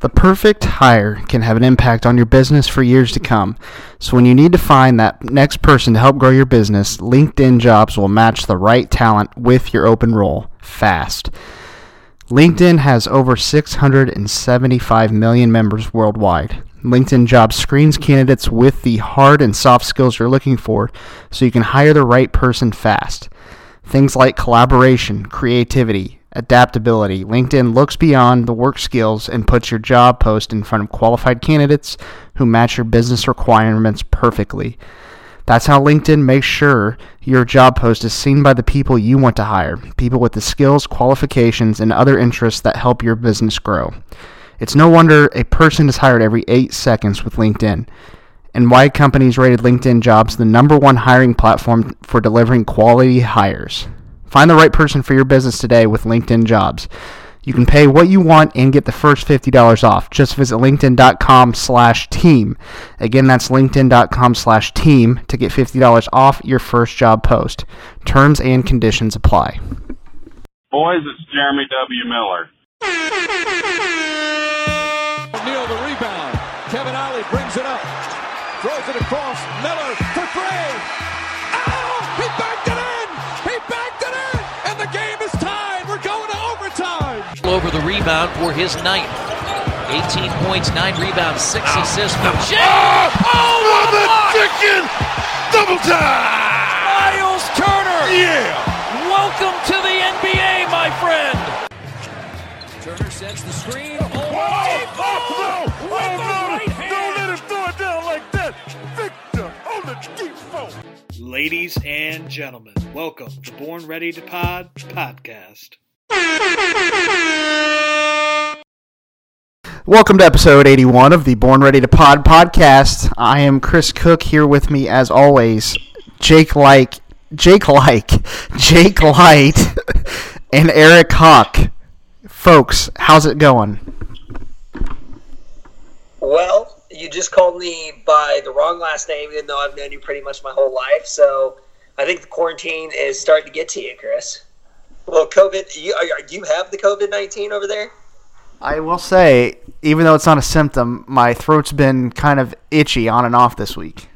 The perfect hire can have an impact on your business for years to come. So when you need to find that next person to help grow your business, LinkedIn Jobs will match the right talent with your open role fast. LinkedIn has over 675 million members worldwide. LinkedIn Jobs screens candidates with the hard and soft skills you're looking for so you can hire the right person fast. Things like collaboration, creativity, adaptability. LinkedIn looks beyond the work skills and puts your job post in front of qualified candidates who match your business requirements perfectly. That's how LinkedIn makes sure your job post is seen by the people you want to hire, people with the skills, qualifications, and other interests that help your business grow. It's no wonder a person is hired every 8 seconds with LinkedIn, and why companies rated LinkedIn Jobs the number one hiring platform for delivering quality hires. Find the right person for your business today with LinkedIn Jobs. You can pay what you want and get the first $50 off. Just visit linkedin.com/team. Again, that's linkedin.com/team to get $50 off your first job post. Terms and conditions apply. Boys, it's Jeremy W. Miller. O'Neal the rebound. Kevin Alley brings it up. Throws it across. Miller for three. Oh, he backed it up. Over the rebound for his ninth. 18 points, 9 rebounds, 6 assists from Shane. Oh, the chicken! Double time! Miles Turner! Yeah! Welcome to the NBA, my friend! Turner sets the screen. Oh, no! Right hand. Don't let him throw it down like that! Victor on the default! Ladies and gentlemen, welcome to Born Ready to Pod podcast. Welcome to episode 81 of the Born Ready to Pod podcast. I am Chris Cook. Here with me, as always, Jake Light, and Eric Hawk. Folks, how's it going? Well, you just called me by the wrong last name, even though I've known you pretty much my whole life. So I think the quarantine is starting to get to you, Chris. Well, COVID, do you have the COVID-19 over there? I will say, even though it's not a symptom, my throat's been kind of itchy on and off this week.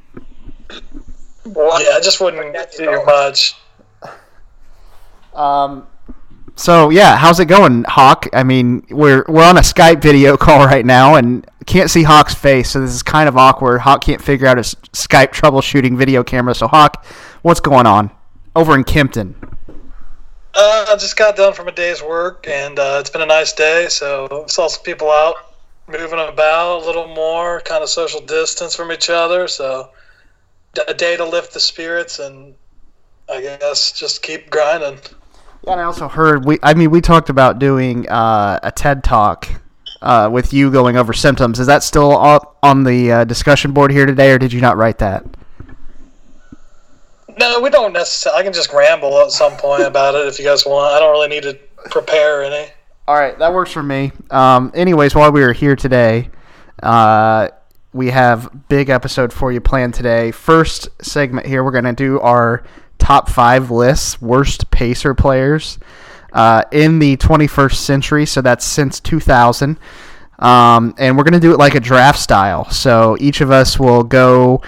Well, yeah, I just wouldn't do much. So, yeah, how's it going, Hawk? I mean, we're on a Skype video call right now and can't see Hawk's face, so this is kind of awkward. Hawk can't figure out his Skype troubleshooting video camera. So, Hawk, what's going on over in Kempton? I just got done from a day's work, and it's been a nice day, so saw some people out moving about a little more, kind of social distance from each other, so a day to lift the spirits and I guess just keep grinding. Yeah, and I also heard, we talked about doing a TED Talk with you going over symptoms. Is that still up on the discussion board here today, or did you not write that? No, we don't necessarily. I can just ramble at some point about it if you guys want. I don't really need to prepare any. All right, that works for me. Anyways, while we are here today, we have big episode for you planned today. First segment here, we're going to do our top 5 lists, worst Pacer players in the 21st century, so that's since 2000. And we're going to do it like a draft style. So each of us will go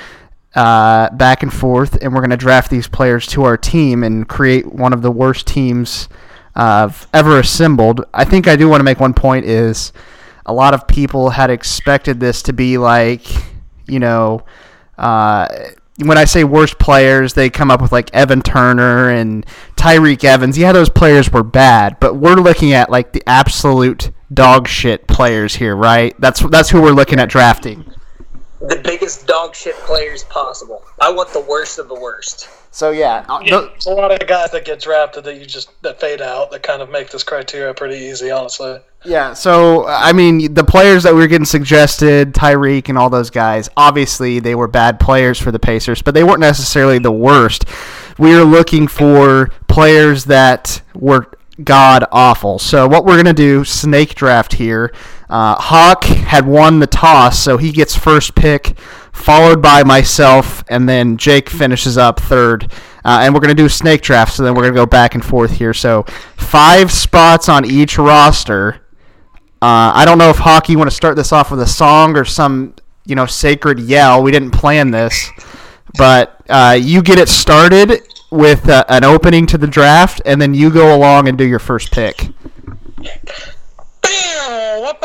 back and forth, and we're going to draft these players to our team and create one of the worst teams ever assembled. I think I do want to make one point is a lot of people had expected this to be like, you know, when I say worst players, they come up with like Evan Turner and Tyreke Evans. Yeah, those players were bad, but we're looking at like the absolute dog shit players here, right? That's who we're looking at drafting. the biggest dog shit players possible. I want the worst of the worst. So yeah, there's a lot of guys that get drafted that fade out, that kind of make this criteria pretty easy, honestly. Yeah, so I mean, the players that we were getting suggested, Tyreke and all those guys, obviously they were bad players for the Pacers, but they weren't necessarily the worst. We were looking for players that were god awful. So what we're gonna do, snake draft here. Hawk had won the toss, so he gets first pick, followed by myself, and then Jake finishes up third. And we're going to do a snake draft, so then we're going to go back and forth here. So 5 spots on each roster. I don't know if, Hawk, you want to start this off with a song or some, sacred yell. We didn't plan this. But you get it started with an opening to the draft, and then you go along and do your first pick. Yeah, with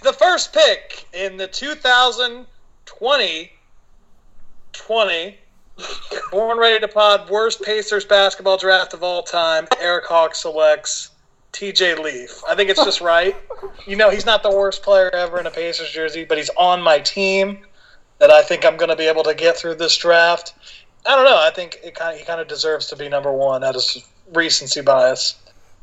the first pick in the 2020 Born Ready to Pod Worst Pacers Basketball Draft of All Time, Eric Hawk selects TJ Leaf. I think it's just right. He's not the worst player ever in a Pacers jersey, but he's on my team that I think I'm going to be able to get through this draft. I don't know. I think he kind of deserves to be number one out of recency bias.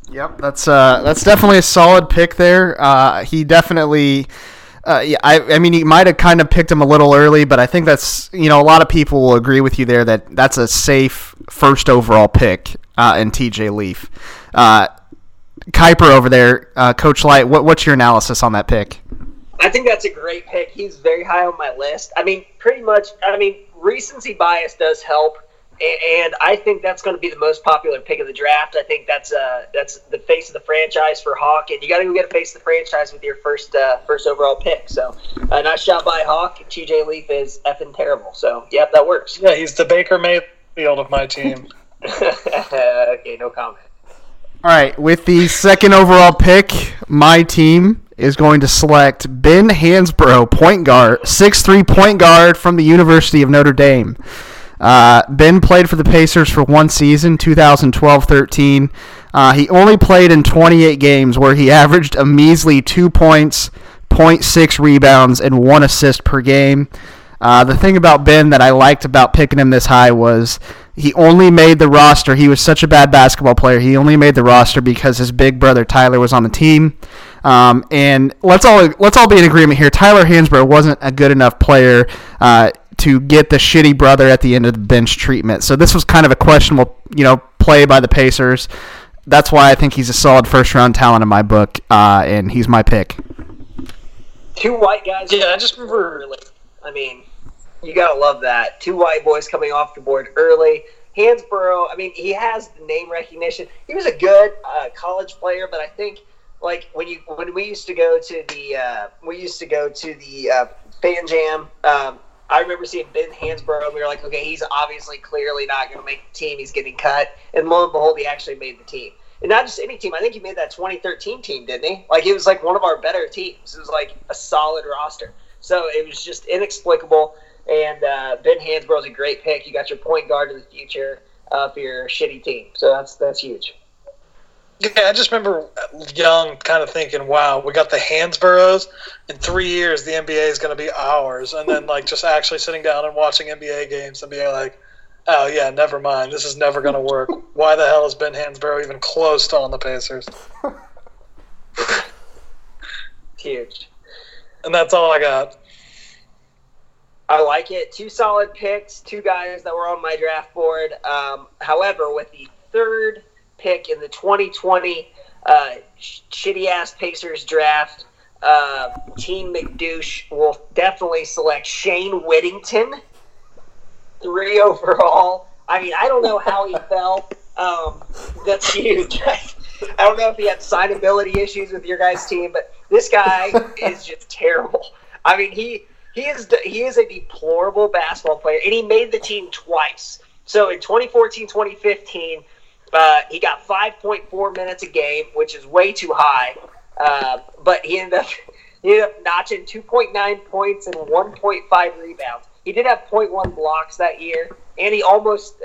Yep, that's definitely a solid pick there. He definitely, he might have kind of picked him a little early, but I think that's, a lot of people will agree with you there that that's a safe first overall pick in TJ Leaf. Kuiper over there, Coach Light, what's your analysis on that pick? I think that's a great pick. He's very high on my list. Recency bias does help, and I think that's going to be the most popular pick of the draft. I think that's the face of the franchise for Hawk, and you got to go get a face of the franchise with your first overall pick. So, nice shot by Hawk. TJ Leaf is effing terrible. So, yep, that works. Yeah, he's the Baker Mayfield of my team. Okay, no comment. All right, with the second overall pick, my team is going to select Ben Hansbrough, point guard, 6'3" point guard from the University of Notre Dame. Ben played for the Pacers for one season, 2012-13. He only played in 28 games, where he averaged a measly 2 points, 0.6 rebounds, and 1 assist per game. The thing about Ben that I liked about picking him this high was he only made the roster. He was such a bad basketball player. He only made the roster because his big brother Tyler was on the team. And let's all be in agreement here. Tyler Hansbrough wasn't a good enough player to get the shitty brother at the end of the bench treatment. So this was kind of a questionable, play by the Pacers. That's why I think he's a solid first-round talent in my book, and he's my pick. 2 white guys. Yeah, I just remember really. You got to love that. 2 white boys coming off the board early. Hansbrough, he has the name recognition. He was a good college player, but I think, when we used to go to the fan jam, I remember seeing Ben Hansbrough, and we were like, okay, he's clearly not going to make the team. He's getting cut. And lo and behold, he actually made the team. And not just any team. I think he made that 2013 team, didn't he? It was one of our better teams. It was a solid roster. So it was just inexplicable. And Ben Hansbrough is a great pick. You got your point guard of the future for your shitty team. So that's huge. Yeah, I just remember young kind of thinking, wow, we got the Hansboroughs. In 3 years, the NBA is going to be ours. And then just actually sitting down and watching NBA games and being like, oh, yeah, never mind. This is never going to work. Why the hell is Ben Hansbrough even close to on the Pacers? Huge. And that's all I got. I like it. 2 solid picks, 2 guys that were on my draft board. However, with the 3rd pick in the 2020 shitty-ass Pacers draft, Team McDouche will definitely select Shane Whittington, 3 overall. I don't know how he fell. That's huge. I don't know if he had signability issues with your guys' team, but this guy is just terrible. He is a deplorable basketball player, and he made the team twice. So in 2014-2015, he got 5.4 minutes a game, which is way too high. But he ended up notching 2.9 points and 1.5 rebounds. He did have 0.1 blocks that year, and he almost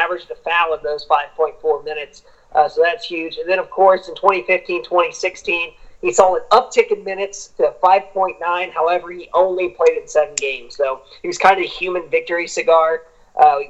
averaged a foul in those 5.4 minutes. So that's huge. And then, of course, in 2015, 2016, he saw an uptick in minutes to 5.9. However, he only played in 7 games. So he was kind of a human victory cigar.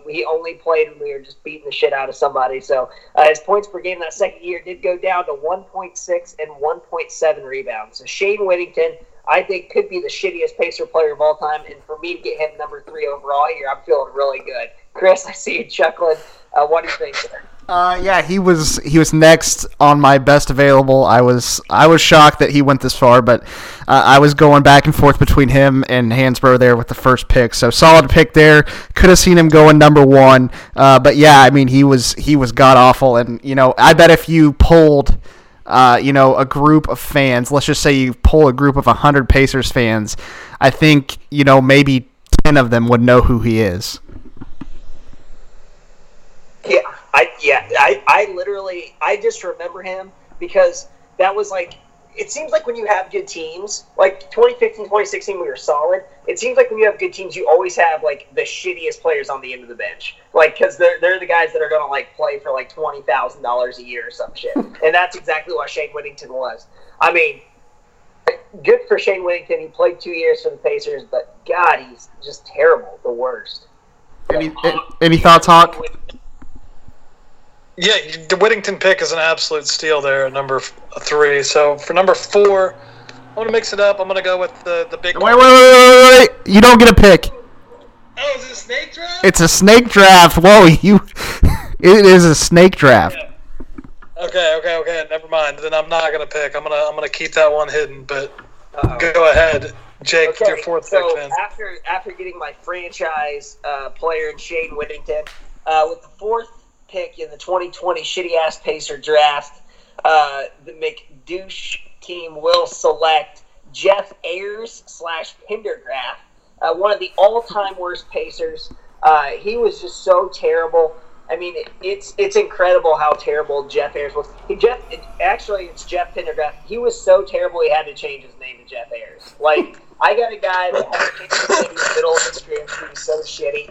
He only played when we were just beating the shit out of somebody. So his points per game that second year did go down to 1.6 and 1.7 rebounds. So Shane Whittington, I think, could be the shittiest Pacer player of all time. And for me to get him number 3 overall here, I'm feeling really good. Chris, I see you chuckling. What do you think there? Yeah, he was next on my best available. I was shocked that he went this far, but I was going back and forth between him and Hansbrough there with the first pick. So solid pick there. Could have seen him going number 1, but yeah, I mean he was god awful, and you know I bet if you polled a group of fans, let's just say you poll a group of 100 Pacers fans, I think maybe 10 of them would know who he is. I just remember him because that was like, it seems like when you have good teams, like 2015, 2016, we were solid. It seems like when you have good teams, you always have like the shittiest players on the end of the bench. Like, cause they're the guys that are going to like play for like $20,000 a year or some shit. And that's exactly what Shane Whittington was. I mean, good for Shane Whittington. He played 2 years for the Pacers, but God, he's just terrible. The worst. Any thoughts, Hawk? Yeah, the Whittington pick is an absolute steal there at number 3. So for number 4, I'm going to mix it up. I'm going to go with the big... Wait. You don't get a pick. Oh, is it a snake draft? It's a snake draft. Whoa, it is a snake draft. Yeah. Okay. Never mind. Then I'm not going to pick. I'm going to keep that one hidden, but go ahead. Jake, okay, your fourth pick, man. After getting my franchise player in Shane Whittington, with the fourth pick in the 2020 shitty-ass Pacer draft, the McDouche team will select Jeff Ayres / Pendergraph, one of the all-time worst Pacers. He was just so terrible. I mean, it's incredible how terrible Jeff Ayres was. It's Jeff Pendergraph. He was so terrible he had to change his name to Jeff Ayres. Like, I got a guy that had to change his name in the middle of his career. He was so shitty.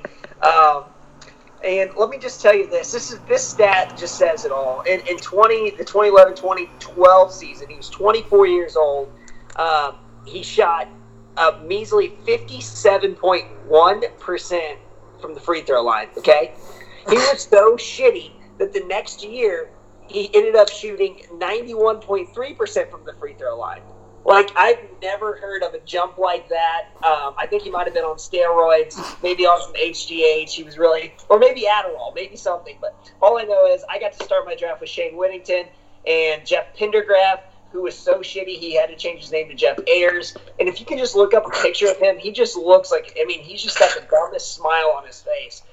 And let me just tell you this. This stat just says it all. In the 2011-2012 season, he was 24 years old. He shot a measly 57.1% from the free throw line, okay? He was so shitty that the next year he ended up shooting 91.3% from the free throw line. Like, I've never heard of a jump like that. I think he might have been on steroids, maybe on some HGH. He was really, or maybe Adderall, maybe something. But all I know is I got to start my draft with Shane Whittington and Jeff Pendergraph, who was so shitty he had to change his name to Jeff Ayres. And if you can just look up a picture of him, he just looks like, I mean, he's just got the dumbest smile on his face.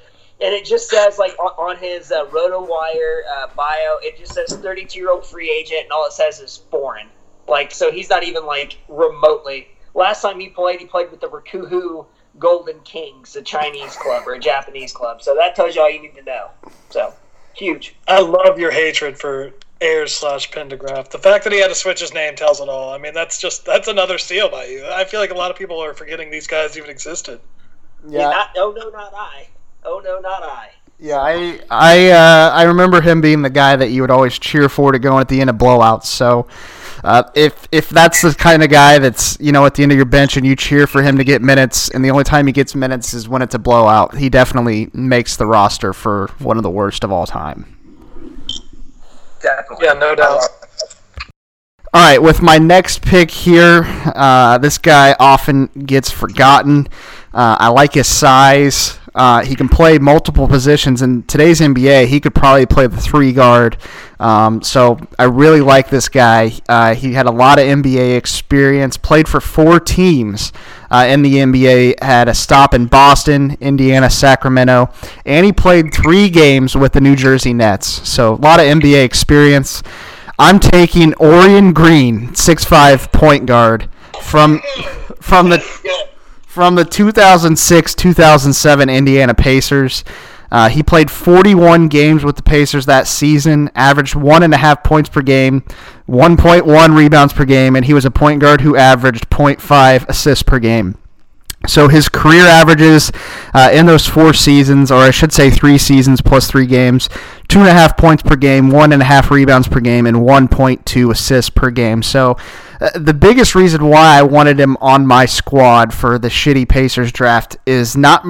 And it just says, like, on his RotoWire bio, it just says 32-year-old free agent, and all it says is foreign. Like, so he's not even, like, remotely. Last time he played with the Rikuhu Golden Kings, a Chinese club or a Japanese club. So that tells you all you need to know. So, huge. I love your hatred for Ayres / Pendergraph. The fact that he had to switch his name tells it all. I mean, that's another steal by you. I feel like a lot of people are forgetting these guys even existed. Yeah. Oh, no, not I. Yeah, I remember him being the guy that you would always cheer for to go in at the end of blowouts. So if that's the kind of guy that's at the end of your bench and you cheer for him to get minutes, and the only time he gets minutes is when it's a blowout, he definitely makes the roster for one of the worst of all time. Definitely. Yeah, no doubt. All right, with my next pick here, this guy often gets forgotten. I like his size. He can play multiple positions. In today's NBA, he could probably play the 3 guard. So I really like this guy. He had a lot of NBA experience, played for 4 teams in the NBA, had a stop in Boston, Indiana, Sacramento, and he played 3 games with the New Jersey Nets. So a lot of NBA experience. I'm taking Orion Green, 6'5" point guard from the 2006-2007 Indiana Pacers. He played 41 games with the Pacers that season, averaged 1.5 points per game, 1.1 rebounds per game, and he was a point guard who averaged 0.5 assists per game. So his career averages in those four seasons, or I should say 3 seasons plus 3 games, 2.5 points per game, 1.5 rebounds per game, and 1.2 assists per game. So the biggest reason why I wanted him on my squad for the shitty Pacers draft is not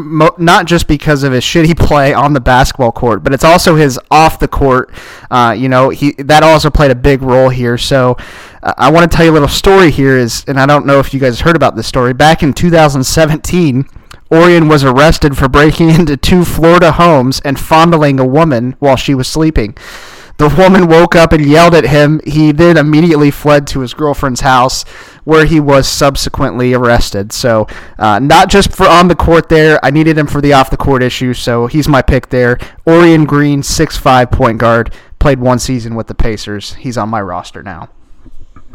just because of his shitty play on the basketball court, but it's also his off the court. That also played a big role here. So I want to tell you a little story here is, and I don't know if you guys heard about this story. Back in 2017, Orion was arrested for breaking into 2 Florida homes and fondling a woman while she was sleeping. The woman woke up and yelled at him. He then immediately fled to his girlfriend's house, where he was subsequently arrested. So not just for on the court there. I needed him for the off the court issue, so he's my pick there. Orion Green, 6'5" point guard, played 1 season with the Pacers. He's on my roster now.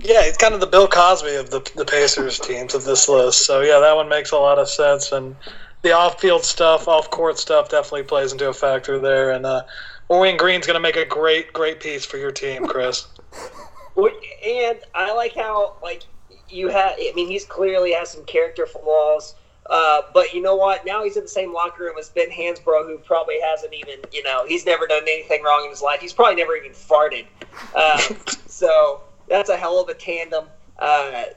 Yeah, he's kind of the Bill Cosby of the Pacers teams of this list. So, yeah, that one makes a lot of sense. And the off-field stuff, off-court stuff definitely plays into a factor there. And Orion Green's going to make a great, great piece for your team, Chris. And I like how, like, you have – I mean, he's clearly has some character flaws. But you know what? Now he's in the same locker room as Ben Hansbrough, who probably hasn't even – he's never done anything wrong in his life. He's probably never even farted. So – that's a hell of a tandem.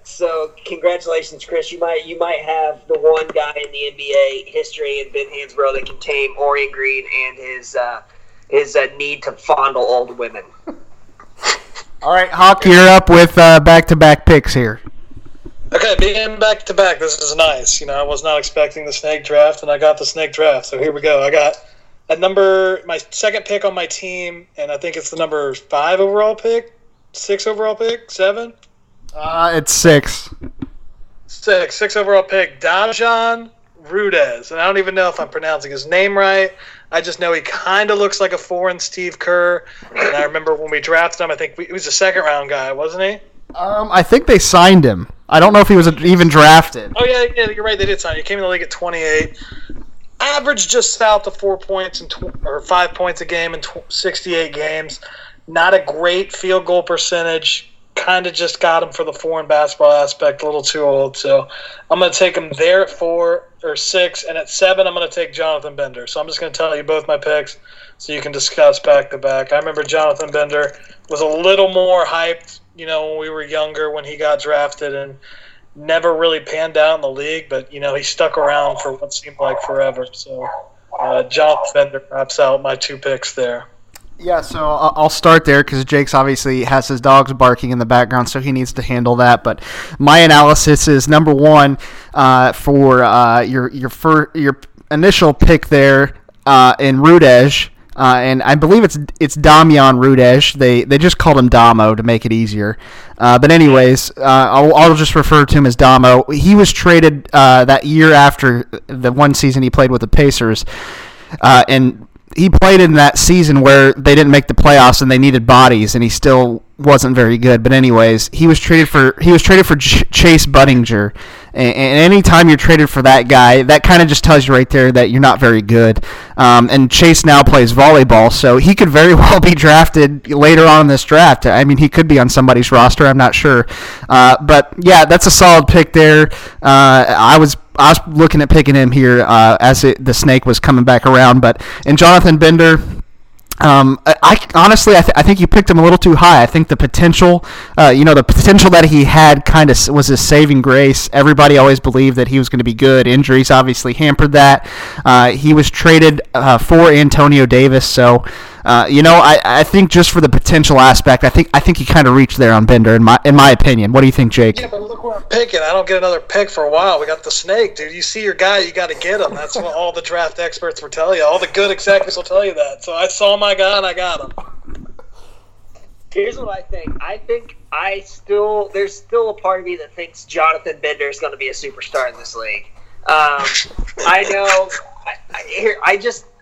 So congratulations, Chris. You might have the one guy in the NBA history and Ben Hansbrough that can tame Orion Green and his need to fondle old women. All right, Hawk, you're up with back-to-back picks here. Okay, being back-to-back, this is nice. I was not expecting the snake draft, and I got the snake draft. So here we go. I got my second pick on my team, and I think it's the number 5 overall pick. 6 overall pick? 7? It's 6. 6 overall pick. Damjan Rudež. And I don't even know if I'm pronouncing his name right. I just know he kind of looks like a foreign Steve Kerr. And I remember when we drafted him, I think he was a second-round guy, wasn't he? I think they signed him. I don't know if he was even drafted. Oh, yeah, you're right. They did sign him. He came in the league at 28. Averaged just south of 4 points or 5 points a game in 68 games. Not a great field goal percentage. Kind of just got him for the foreign basketball aspect. A little too old. So I'm going to take him there at 4 or 6. And at 7, I'm going to take Jonathan Bender. So I'm just going to tell you both my picks so you can discuss back-to-back. I remember Jonathan Bender was a little more hyped, when we were younger, when he got drafted and never really panned out in the league. But, he stuck around for what seemed like forever. So Jonathan Bender wraps out my 2 picks there. Yeah, so I'll start there because Jake's obviously has his dogs barking in the background, so he needs to handle that. But my analysis is, number one, for your initial pick there in Rudež, and I believe it's Damjan Rudež. They just called him Damo to make it easier. But anyways, I'll just refer to him as Damo. He was traded that year after the 1 season he played with the Pacers, and he played in that season where they didn't make the playoffs and they needed bodies, and he still wasn't very good. But anyways, he was traded for Chase Budinger, and any time you're traded for that guy, that kind of just tells you right there that you're not very good. And Chase now plays volleyball, so he could very well be drafted later on in this draft. I mean, he could be on somebody's roster. I'm not sure, but yeah, that's a solid pick there. I was looking at picking him here as the snake was coming back around, but in Jonathan Bender, I think you picked him a little too high. I think the potential, the potential that he had kind of was his saving grace. Everybody always believed that he was going to be good. Injuries obviously hampered that. He was traded for Antonio Davis, so I think just for the potential aspect, I think he kind of reached there on Bender in my opinion. What do you think, Jake? Yeah, but look where I'm picking. I don't get another pick for a while. We got the snake, dude. You see your guy, you got to get him. That's what all the draft experts will tell you. All the good executives will tell you that. So I saw my guy and I got him. Here's what I think. There's still a part of me that thinks Jonathan Bender is going to be a superstar in this league. I know.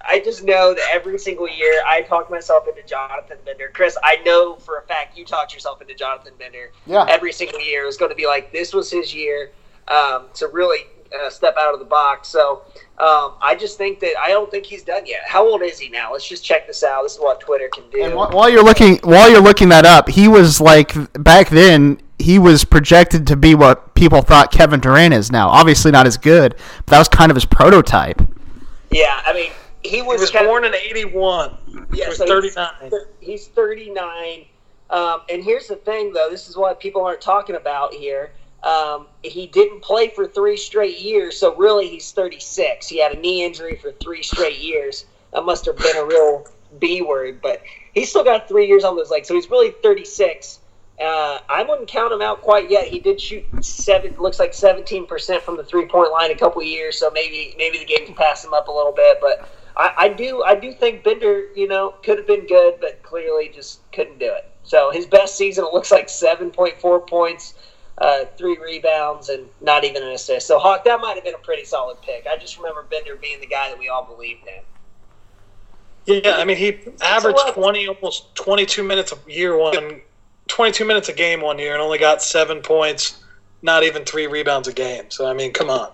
I just know that every single year I talk myself into Jonathan Bender. Chris, I know for a fact you talked yourself into Jonathan Bender. Yeah. Every single year. It was going to be like this was his year to really step out of the box. So I just think that I don't think he's done yet. How old is he now? Let's just check this out. This is what Twitter can do. And while you're looking that up, he was like back then – he was projected to be what people thought Kevin Durant is now. Obviously not as good, but that was kind of his prototype. Yeah, I mean, he was born in 81. Yeah, so 39. He's 39. And here's the thing, though. This is what people aren't talking about here. He didn't play for 3 straight years, so really he's 36. He had a knee injury for 3 straight years. That must have been a real B word, but he's still got 3 years on those legs, so he's really 36. I wouldn't count him out quite yet. He did shoot 17% from the three-point line a couple of years, so maybe the game can pass him up a little bit. But I do think Bender, could have been good, but clearly just couldn't do it. So his best season, it looks like 7.4 points, 3 rebounds, and not even an assist. So, Hawk, that might have been a pretty solid pick. I just remember Bender being the guy that we all believed in. Yeah, I mean, he averaged 20, almost 22 minutes a year one. 22 minutes a game one year and only got 7 points, not even 3 rebounds a game. So, I mean, come on.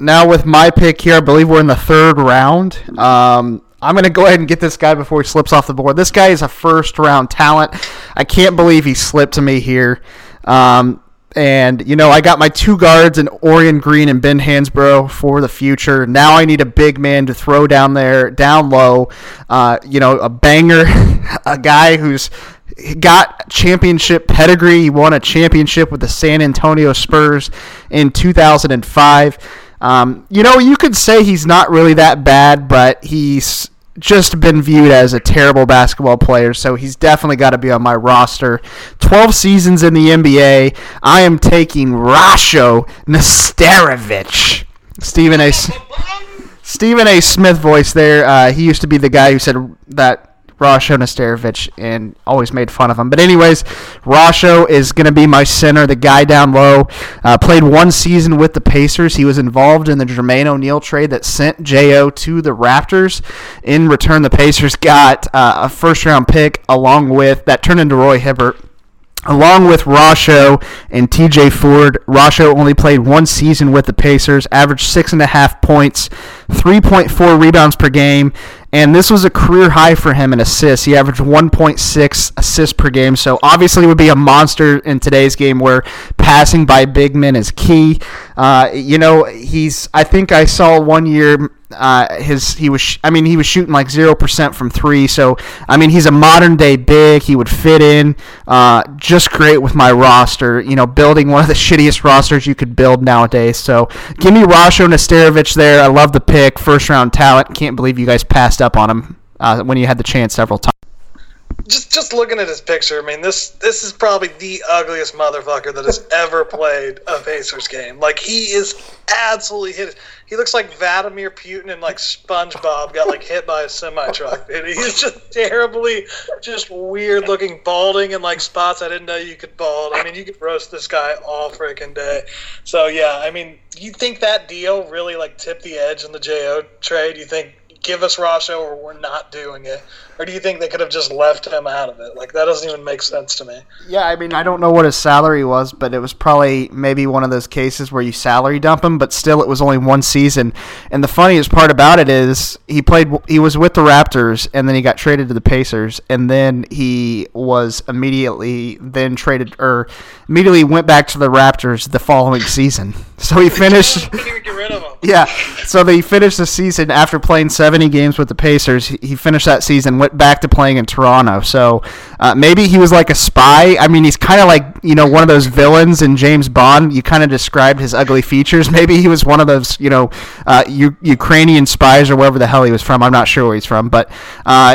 Now with my pick here, I believe we're in the 3rd round. I'm going to go ahead and get this guy before he slips off the board. This guy is a first-round talent. I can't believe he slipped to me here. And, I got my 2 guards in Orion Green and Ben Hansbrough for the future. Now I need a big man to throw down there, down low, a banger, a guy who's got championship pedigree. He won a championship with the San Antonio Spurs in 2005. You could say he's not really that bad, but he's just been viewed as a terrible basketball player, so he's definitely got to be on my roster. 12 seasons in the NBA. I am taking Raše Nesterović. Stephen A. Smith voice there. He used to be the guy who said that Raše Nesterović and always made fun of him. But anyways, Raše is going to be my center, the guy down low. Played 1 season with the Pacers. He was involved in the Jermaine O'Neal trade that sent J.O. to the Raptors. In return, the Pacers got a first-round pick along with – that turned into Roy Hibbert. Along with Raše and TJ Ford, Raše only played 1 season with the Pacers, averaged 6.5 points, 3.4 rebounds per game, and this was a career high for him in assists. He averaged 1.6 assists per game, so obviously would be a monster in today's game where passing by big men is key. I think I saw 1 year he was shooting like 0% from three, so I mean he's a modern day big. He would fit in just great with my roster, building one of the shittiest rosters you could build nowadays. So give me Raše Nesterović there. I love the pick, first round talent. Can't believe you guys passed up on him when you had the chance several times. Just looking at his picture, I mean, this is probably the ugliest motherfucker that has ever played a Pacers game. Like, he is absolutely hit. He looks like Vladimir Putin and, like, SpongeBob got, like, hit by a semi-truck. Dude. He's just terribly, just weird-looking, balding in, like, spots I didn't know you could bald. I mean, you could roast this guy all freaking day. So, yeah, I mean, you think that deal really, like, tipped the edge in the J.O. trade? You think, give us Raše or we're not doing it? Or do you think they could have just left him out of it? Like, that doesn't even make sense to me. Yeah, I mean, I don't know what his salary was, but it was probably maybe one of those cases where you salary dump him, but still it was only 1 season. And the funniest part about it is he was with the Raptors, and then he got traded to the Pacers, and then he was immediately went back to the Raptors the following season. So he finished – get rid of him. Yeah, so they finished the season after playing 70 games with the Pacers. He finished that season, went back to playing in Toronto. So maybe he was like a spy. I mean, he's kind of like, one of those villains in James Bond. You kind of described his ugly features. Maybe he was one of those, Ukrainian spies or wherever the hell he was from. I'm not sure where he's from, but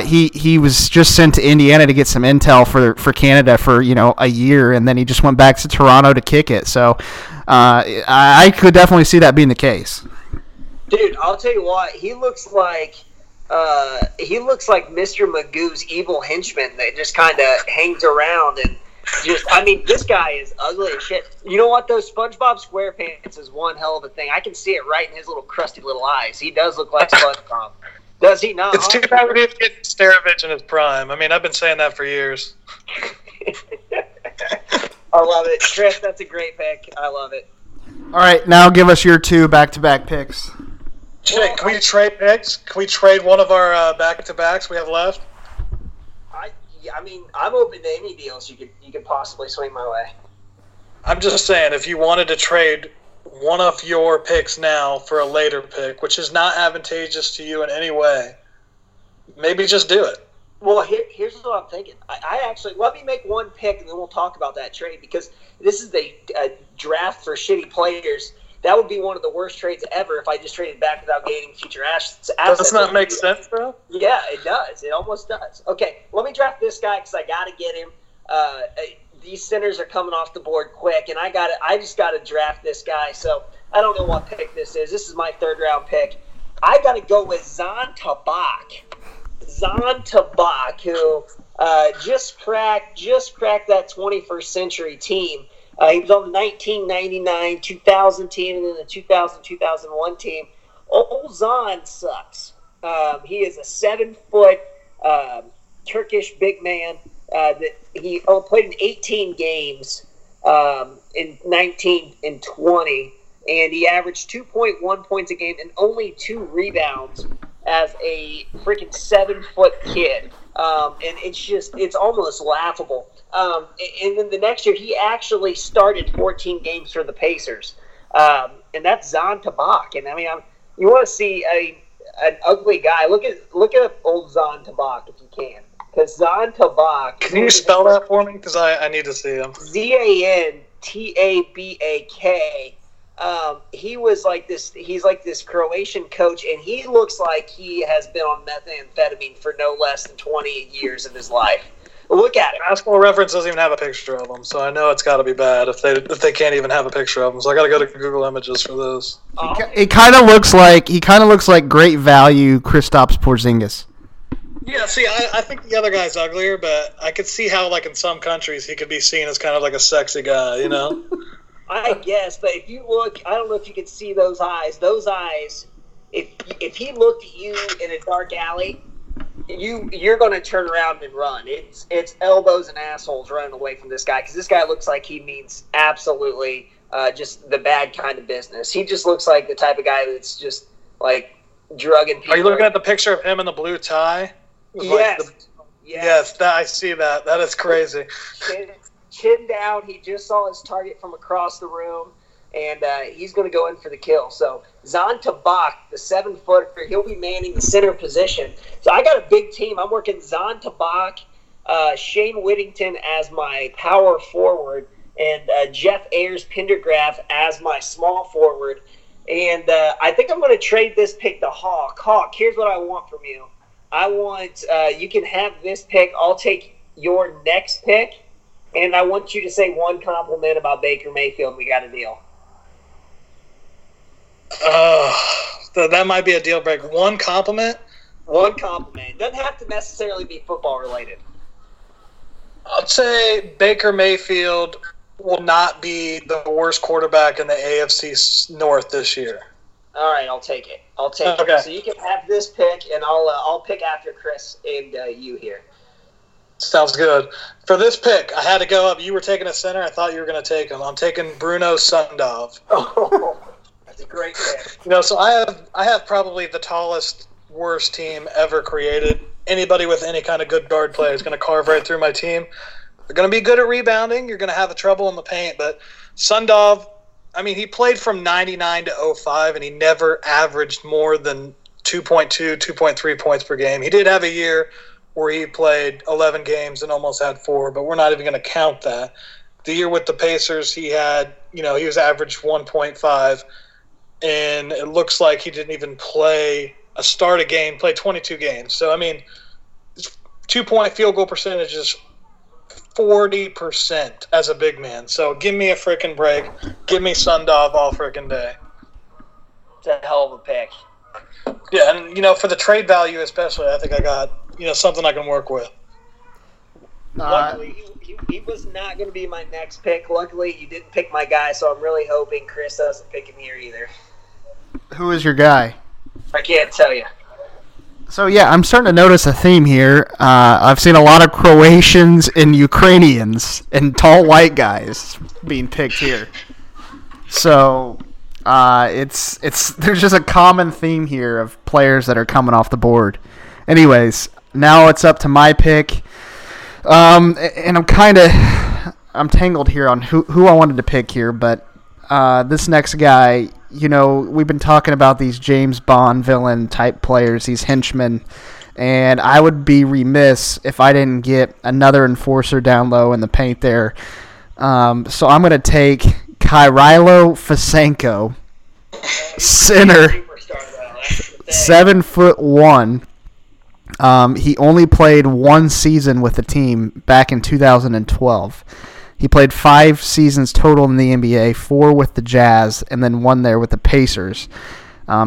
he was just sent to Indiana to get some intel for Canada for, a year, and then he just went back to Toronto to kick it. So I could definitely see that being the case. Dude, I'll tell you what, he looks like Mr. Magoo's evil henchman that just kind of hangs around and just, I mean, this guy is ugly as shit. You know what, though? SpongeBob SquarePants is one hell of a thing. I can see it right in his little crusty little eyes. He does look like SpongeBob. Does he not? It's too bad we didn't get Nesterović in his prime. I mean, I've been saying that for years. I love it. Chris, that's a great pick. I love it. All right, now give us your 2 back-to-back picks. Shit, can we trade picks? Can we trade one of our back-to-backs we have left? I mean, I'm open to any deals you could possibly swing my way. I'm just saying, if you wanted to trade one of your picks now for a later pick, which is not advantageous to you in any way, maybe just do it. Well, here's what I'm thinking. I actually – let me make one pick, and then we'll talk about that trade, because this is a draft for shitty players. That would be one of the worst trades ever if I just traded back without gaining future assets. Does that make sense, bro? Yeah, it does. It almost does. Okay, let me draft this guy because I got to get him. These centers are coming off the board quick, and I just got to draft this guy. So I don't know what pick this is. This is my third-round pick. I got to go with Žan Tabak. Žan Tabak, who just cracked that 21st century team. He was on the 1999, 2000 team, and then the 2000, 2001 team. Old Zahn sucks. He is a 7-foot Turkish big man. He played in 18 games in 19 and 20, and he averaged 2.1 points a game and only 2 rebounds as a freaking 7-foot kid. And it's almost laughable. And then the next year, he actually started 14 games for the Pacers. And that's Žan Tabak. And, I mean, you want to see an ugly guy. Look at old Žan Tabak if you can. Because Žan Tabak... Can you spell that for me? Because I need to see him. Zantabak. He's like this Croatian coach, and he looks like he has been on methamphetamine for no less than 20 years of his life. Look at it. Basketball Reference doesn't even have a picture of him, so I know it's got to be bad if they can't even have a picture of him. So I got to go to Google Images for this. It kind of looks like great value Kristaps Porzingis. Yeah, see, I think the other guy's uglier, but I could see how like in some countries he could be seen as kind of like a sexy guy, you know? I guess, but if you look, I don't know if you can see those eyes. Those eyes, if he looked at you in a dark alley. You're going to turn around and run. It's elbows and assholes running away from this guy because this guy looks like he means absolutely just the bad kind of business. He just looks like the type of guy that's just like drugging people. Are you looking at the picture of him in the blue tie? Yes. Like yes, I see that. That is crazy. Chin down. He just saw his target from across the room. And he's going to go in for the kill. So Žan Tabak, the 7-footer, he'll be manning the center position. So I got a big team. I'm working Žan Tabak, Shane Whittington as my power forward, and Jeff Ayres Pendergraph as my small forward. And I think I'm going to trade this pick to Hawk. Hawk, here's what I want from you. I want you can have this pick. I'll take your next pick. And I want you to say one compliment about Baker Mayfield. We got a deal. That might be a deal breaker. One compliment? One compliment. Doesn't have to necessarily be football related. I'd say Baker Mayfield will not be the worst quarterback in the AFC North this year. All right, I'll take it. Okay. So you can have this pick, and I'll pick after Chris and you here. Sounds good. For this pick, I had to go up. You were taking a center. I thought you were going to take him. I'm taking Bruno Šundov. Oh. It's a great pick. You know, so I have probably the tallest, worst team ever created. Anybody with any kind of good guard play is going to carve right through my team. They're going to be good at rebounding. You're going to have trouble in the paint. But Šundov, I mean, he played from 99 to 05, and he never averaged more than 2.2, 2.3 points per game. He did have a year where he played 11 games and almost had 4, but we're not even going to count that. The year with the Pacers, he had, you know, he was averaged 1.5. And it looks like he didn't even play 22 games. So, I mean, 2-point field goal percentage is 40% as a big man. So, give me a freaking break. Give me Šundov all freaking day. It's a hell of a pick. Yeah, and, you know, for the trade value especially, I think I got, you know, something I can work with. Luckily, he was not going to be my next pick. Luckily, you didn't pick my guy, so I'm really hoping Chris doesn't pick him here either. Who is your guy? I can't tell you. So, yeah, I'm starting to notice a theme here. I've seen a lot of Croatians and Ukrainians and tall white guys being picked here. So, there's just a common theme here of players that are coming off the board. Anyways, now it's up to my pick. And I'm tangled here on who I wanted to pick here, but this next guy, you know, we've been talking about these James Bond villain type players, these henchmen, and I would be remiss if I didn't get another enforcer down low in the paint there. So I'm going to take Kyrylo Fesenko, center, 7'1". He only played one season with the team back in 2012. He played 5 seasons total in the NBA, 4 with the Jazz, and then 1 there with the Pacers.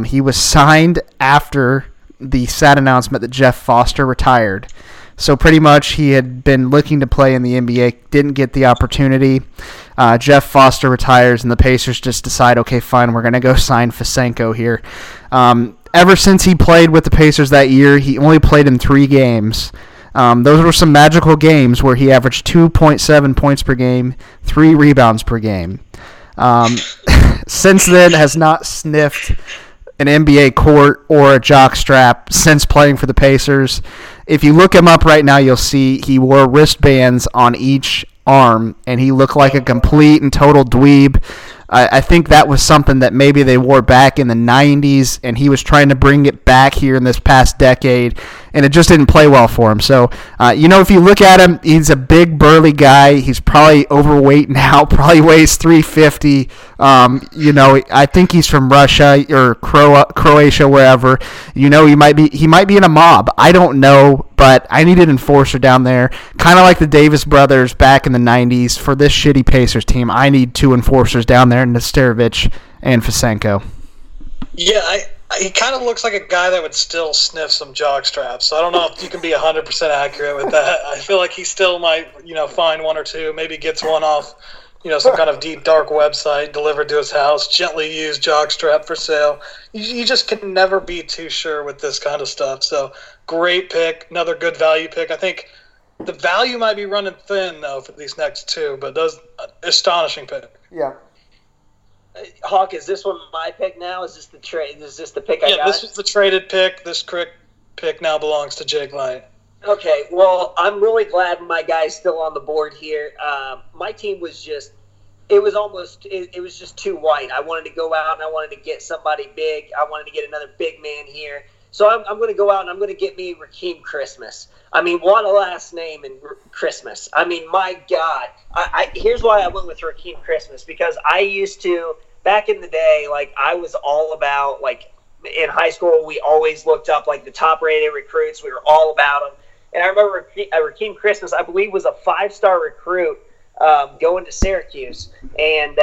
He was signed after the sad announcement that Jeff Foster retired. So pretty much he had been looking to play in the NBA, didn't get the opportunity. Jeff Foster retires, and the Pacers just decide, okay, fine, we're going to go sign Fesenko here. Ever since he played with the Pacers that year, he only played in 3 games. Those were some magical games where he averaged 2.7 points per game, 3 rebounds per game. Since then, has not sniffed an NBA court or a jockstrap since playing for the Pacers. If you look him up right now, you'll see he wore wristbands on each arm, and he looked like a complete and total dweeb. I think that was something that maybe they wore back in the 90s, and he was trying to bring it back here in this past decade, and it just didn't play well for him. So, you know, if you look at him, he's a big, burly guy. He's probably overweight now, probably weighs 350. You know, I think he's from Russia or Croatia, wherever. You know, he might be in a mob. I don't know, but I need an enforcer down there, kind of like the Davis brothers back in the 90s. For this shitty Pacers team, I need 2 enforcers down there, Nesterović and Fesenko. Yeah, he kind of looks like a guy that would still sniff some jock straps. So I don't know if you can be 100% accurate with that. I feel like he still might, you know, find 1 or 2, maybe gets 1 off, you know, some kind of deep, dark website delivered to his house, gently used jock strap for sale. You just can never be too sure with this kind of stuff. So great pick, another good value pick. I think the value might be running thin, though, for these next 2, but those astonishing pick. Yeah. Hawk, is this one my pick now? Is this the trade? Is this the pick I got? Yeah, this was the traded pick. This pick now belongs to Jake Light. Okay, well, I'm really glad my guy's still on the board here. My team was just – it was just too white. I wanted to go out and I wanted to get somebody big. I wanted to get another big man here. So I'm going to go out and I'm going to get me Rakeem Christmas. I mean, what a last name in Christmas. I mean, my God. Here's why I went with Rakeem Christmas, because I used to, back in the day, like I was all about, like in high school, we always looked up like the top-rated recruits. We were all about them. And I remember Rakeem Christmas, I believe, was a 5-star recruit going to Syracuse. And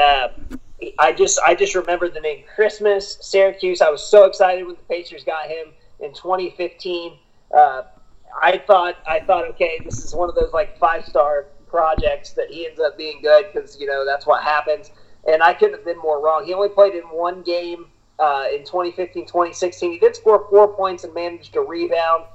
I just remember the name Christmas, Syracuse. I was so excited when the Pacers got him in 2015. I thought, okay, this is one of those like 5-star projects that he ends up being good because, you know, that's what happens. And I couldn't have been more wrong. He only played in 1 game in 2015, 2016. He did score 4 points and managed a rebound.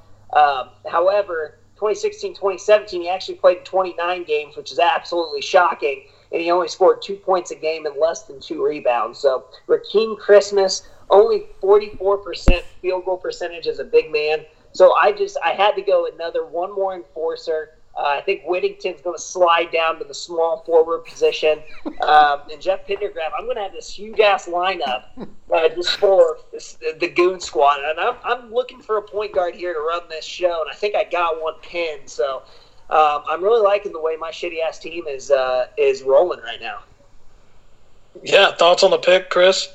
However, 2016, 2017, he actually played in 29 games, which is absolutely shocking. And he only scored 2 points a game and less than 2 rebounds. So Rakeem Christmas, only 44% field goal percentage as a big man. So I had to go another one more enforcer. I think Whittington's going to slide down to the small forward position. And Jeff Pendergraph, I'm going to have this huge-ass lineup just for the Goon Squad. And I'm looking for a point guard here to run this show, and I think I got one pinned. So I'm really liking the way my shitty-ass team is rolling right now. Yeah, thoughts on the pick, Chris?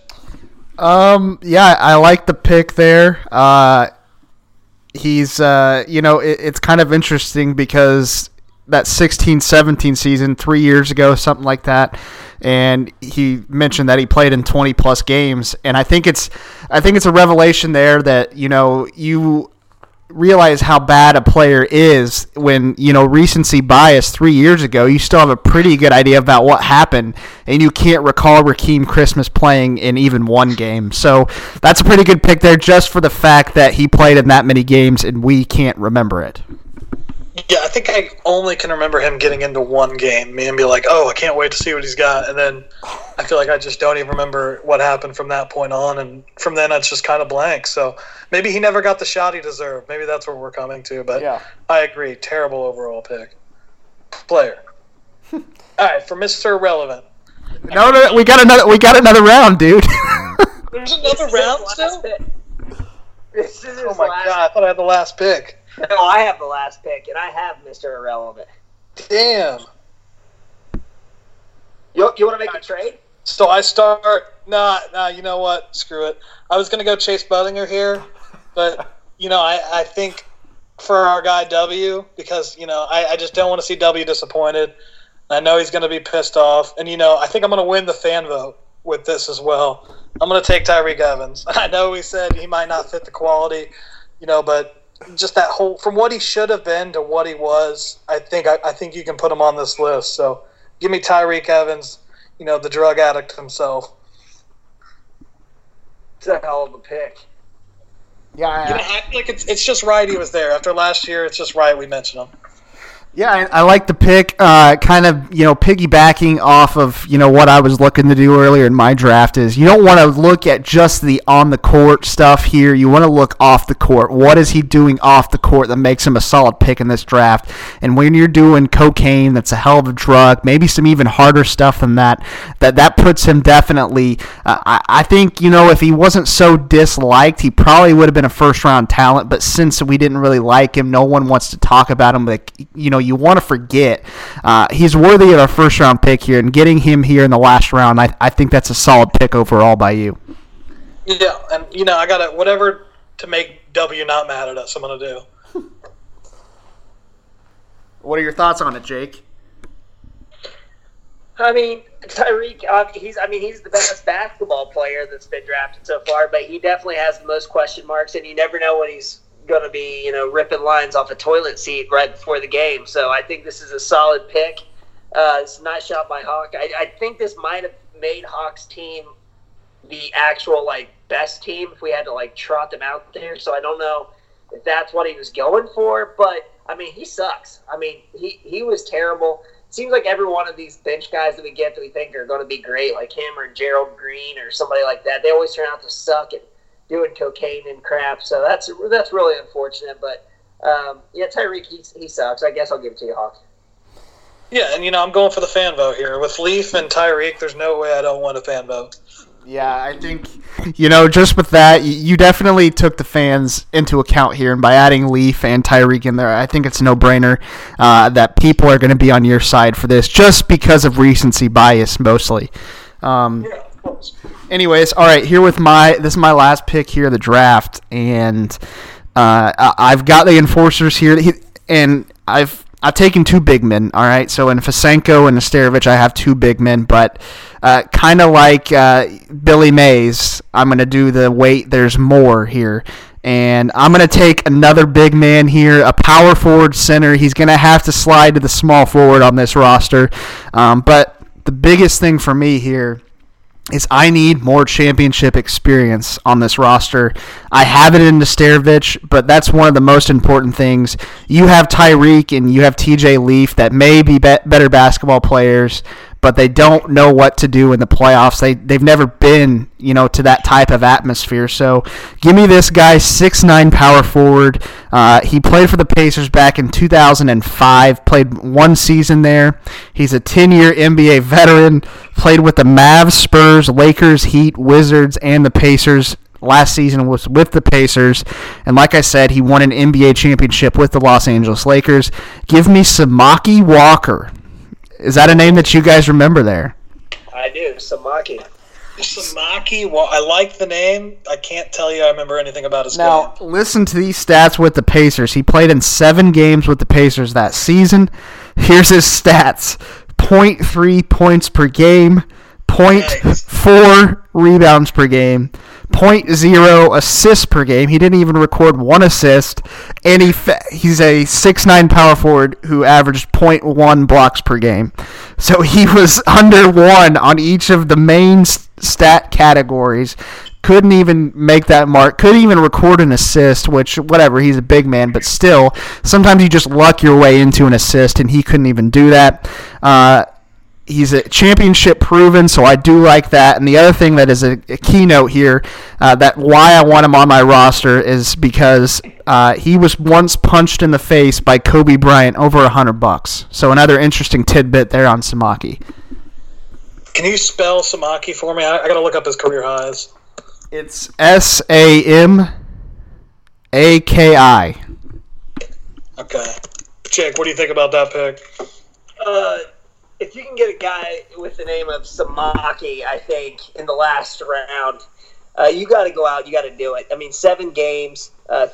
Yeah, I like the pick there. He's, you know, it's kind of interesting because that 16-17 season, 3 years ago, something like that, and he mentioned that he played in 20-plus games, and I think it's a revelation there that, you know, you realize how bad a player is when, you know, recency bias 3 years ago, you still have a pretty good idea about what happened, and you can't recall Rakeem Christmas playing in even 1 game. So that's a pretty good pick there just for the fact that he played in that many games and we can't remember it. Yeah, I think I only can remember him getting into 1 game, me and be like, oh, I can't wait to see what he's got. And then I feel like I just don't even remember what happened from that point on. And from then, it's just kind of blank. So maybe he never got the shot he deserved. Maybe that's where we're coming to. But yeah. I agree. Terrible overall pick. player. All right, for Mr. Irrelevant. No, we got another round, dude. There's another round still? This is oh my last God, I thought I had the last pick. No, I have the last pick, and I have Mr. Irrelevant. Damn. You want to make a trade? So I start... Nah, you know what? Screw it. I was going to go Chase Budinger here, but, you know, I think for our guy W, because, you know, I just don't want to see W disappointed. I know he's going to be pissed off. And, you know, I think I'm going to win the fan vote with this as well. I'm going to take Tyreke Evans. I know we said he might not fit the quality, you know, but just that whole – from what he should have been to what he was, I think you can put him on this list. So give me Tyreke Evans, you know, the drug addict himself. It's a hell of a pick. Yeah, you know, I like it's just right he was there. After last year, it's just right we mentioned him. Yeah, I like the pick, kind of, you know, piggybacking off of, you know, what I was looking to do earlier in my draft is you don't want to look at just the on-the-court stuff here. You want to look off the court. What is he doing off the court that makes him a solid pick in this draft? And when you're doing cocaine, that's a hell of a drug, maybe some even harder stuff than that puts him definitely I think, you know, if he wasn't so disliked, he probably would have been a first-round talent. But since we didn't really like him, no one wants to talk about him. Like, you know, you want to forget. He's worthy of a first-round pick here, and getting him here in the last round, I think that's a solid pick overall by you. Yeah, and, you know, I got to – whatever to make W not mad at us, I'm going to do. What are your thoughts on it, Jake? I mean, Tyreke, he's the best basketball player that's been drafted so far, but he definitely has the most question marks, and you never know when he's – going to be, you know, ripping lines off a toilet seat right before the game. So I think this is a solid pick. It's a nice shot by Hawk. I think this might have made Hawk's team the actual, like, best team if we had to, like, trot them out there. So I don't know if that's what he was going for, but, I mean, he sucks. I mean, he was terrible. It seems like every one of these bench guys that we get that we think are going to be great, like him or Gerald Green or somebody like that, they always turn out to suck and doing cocaine and crap, so that's really unfortunate. But yeah, Tyreke, he sucks. I guess I'll give it to you, Hawk. Yeah, and you know I'm going for the fan vote here with Leaf and Tyreke. There's no way I don't want a fan vote. Yeah, I think, you know, just with that, you definitely took the fans into account here, and by adding Leaf and Tyreke in there, I think it's a no-brainer that people are going to be on your side for this, just because of recency bias mostly. Yeah. Anyways, all right, here with this is my last pick here, the draft, and I've got the enforcers here, and I've taken two big men, all right? So in Fesenko and Nesterović, I have two big men, but kind of like Billy Mays, I'm going to do the wait, there's more here. And I'm going to take another big man here, a power forward center. He's going to have to slide to the small forward on this roster. But the biggest thing for me here is I need more championship experience on this roster. I have it in Nesterović, but that's one of the most important things. You have Tyreke and you have TJ Leaf that may be better basketball players, but they don't know what to do in the playoffs. They've never been, you know, to that type of atmosphere. So give me this guy, 6'9" power forward. He played for the Pacers back in 2005, played one season there. He's a 10-year NBA veteran, played with the Mavs, Spurs, Lakers, Heat, Wizards, and the Pacers. Last season was with the Pacers, and like I said, he won an NBA championship with the Los Angeles Lakers. Give me Samaki Walker. Is that a name that you guys remember there? I do, Samaki. Samaki, well, I like the name. I can't tell you I remember anything about his now, game. Now, listen to these stats with the Pacers. He played in 7 games with the Pacers that season. Here's his stats. 0.3 points per game, 0.4 rebounds per game, 0.0 assists per game. He didn't even record one assist, and he's a 6'9" power forward who averaged 0.1 blocks per game. So he was under one on each of the main stat categories. Couldn't even make that mark. Couldn't even record an assist, which, whatever, he's a big man, but still, sometimes you just luck your way into an assist, and he couldn't even do that. He's a championship proven, so I do like that. And the other thing that is a keynote here, that why I want him on my roster is because he was once punched in the face by Kobe Bryant over $100. So another interesting tidbit there on Samaki. Can you spell Samaki for me? I got to look up his career highs. It's SamakI. Okay. Jake, what do you think about that pick? If you can get a guy with the name of Samaki, I think, in the last round, you got to go out. You got to do it. I mean, 7 games,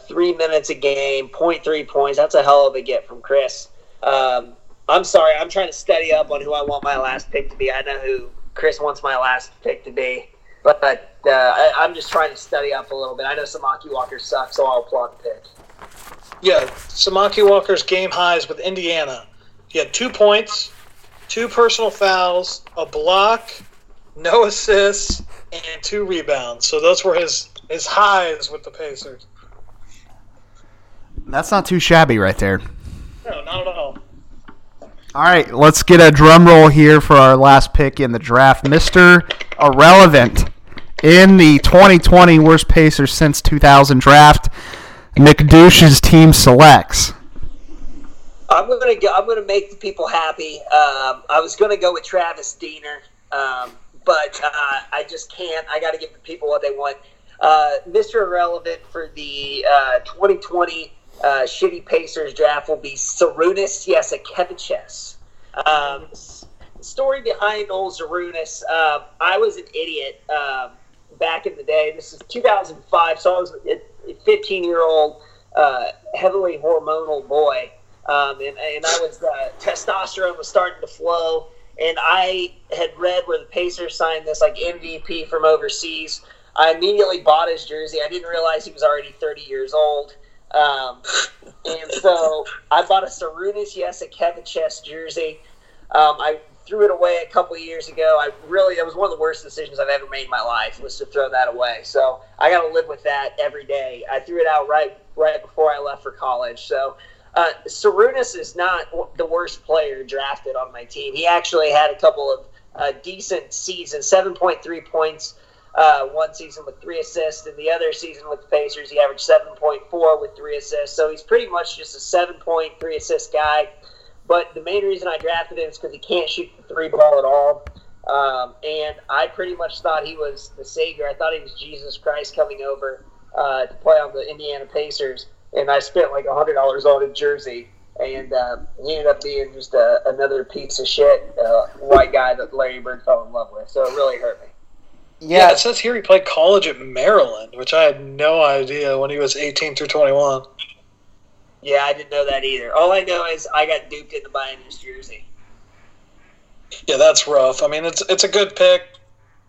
3 minutes a game, 0.3 points. That's a hell of a get from Chris. I'm sorry. I'm trying to study up on who I want my last pick to be. I know who Chris wants my last pick to be, but I'm just trying to study up a little bit. I know Samaki Walker sucks, so I'll applaud the pick. Yeah, Samaki Walker's game highs with Indiana. He had 2 points. 2 personal fouls, a block, no assists, and 2 rebounds. So those were his highs with the Pacers. That's not too shabby right there. No, not at all. All right, let's get a drum roll here for our last pick in the draft. Mr. Irrelevant in the 2020 Worst Pacers Since 2000 draft, McDouche's team selects. I'm gonna make the people happy. I was gonna go with Travis Diener, but I just can't. I got to give the people what they want. Mr. Irrelevant for the 2020 shitty Pacers draft will be Šarūnas Jasikevičius. Story behind old Šarūnas. I was an idiot back in the day. This is 2005, so I was a 15-year-old heavily hormonal boy. And I was testosterone was starting to flow, and I had read where the Pacers signed this like MVP from overseas. I immediately bought his jersey. I didn't realize he was already 30 years old, and so I bought a Šarūnas Jasikevičius jersey. I threw it away a couple of years ago. That was one of the worst decisions I've ever made in my life, was to throw that away. So I got to live with that every day. I threw it out right before I left for college. So. Šarūnas is not the worst player drafted on my team. He actually had a couple of decent seasons, 7.3 points one season with 3 assists, and the other season with the Pacers he averaged 7.4 with 3 assists. So he's pretty much just a 7.3 assist guy. But the main reason I drafted him is because he can't shoot the 3-ball at all. And I pretty much thought he was the savior. I thought he was Jesus Christ coming over to play on the Indiana Pacers. And I spent like $100 on a jersey, and he ended up being just another piece of shit white guy that Larry Bird fell in love with. So it really hurt me. Yeah, it says here he played college at Maryland, which I had no idea when he was 18 through 21. Yeah, I didn't know that either. All I know is I got duped into buying his jersey. Yeah, that's rough. I mean, it's a good pick.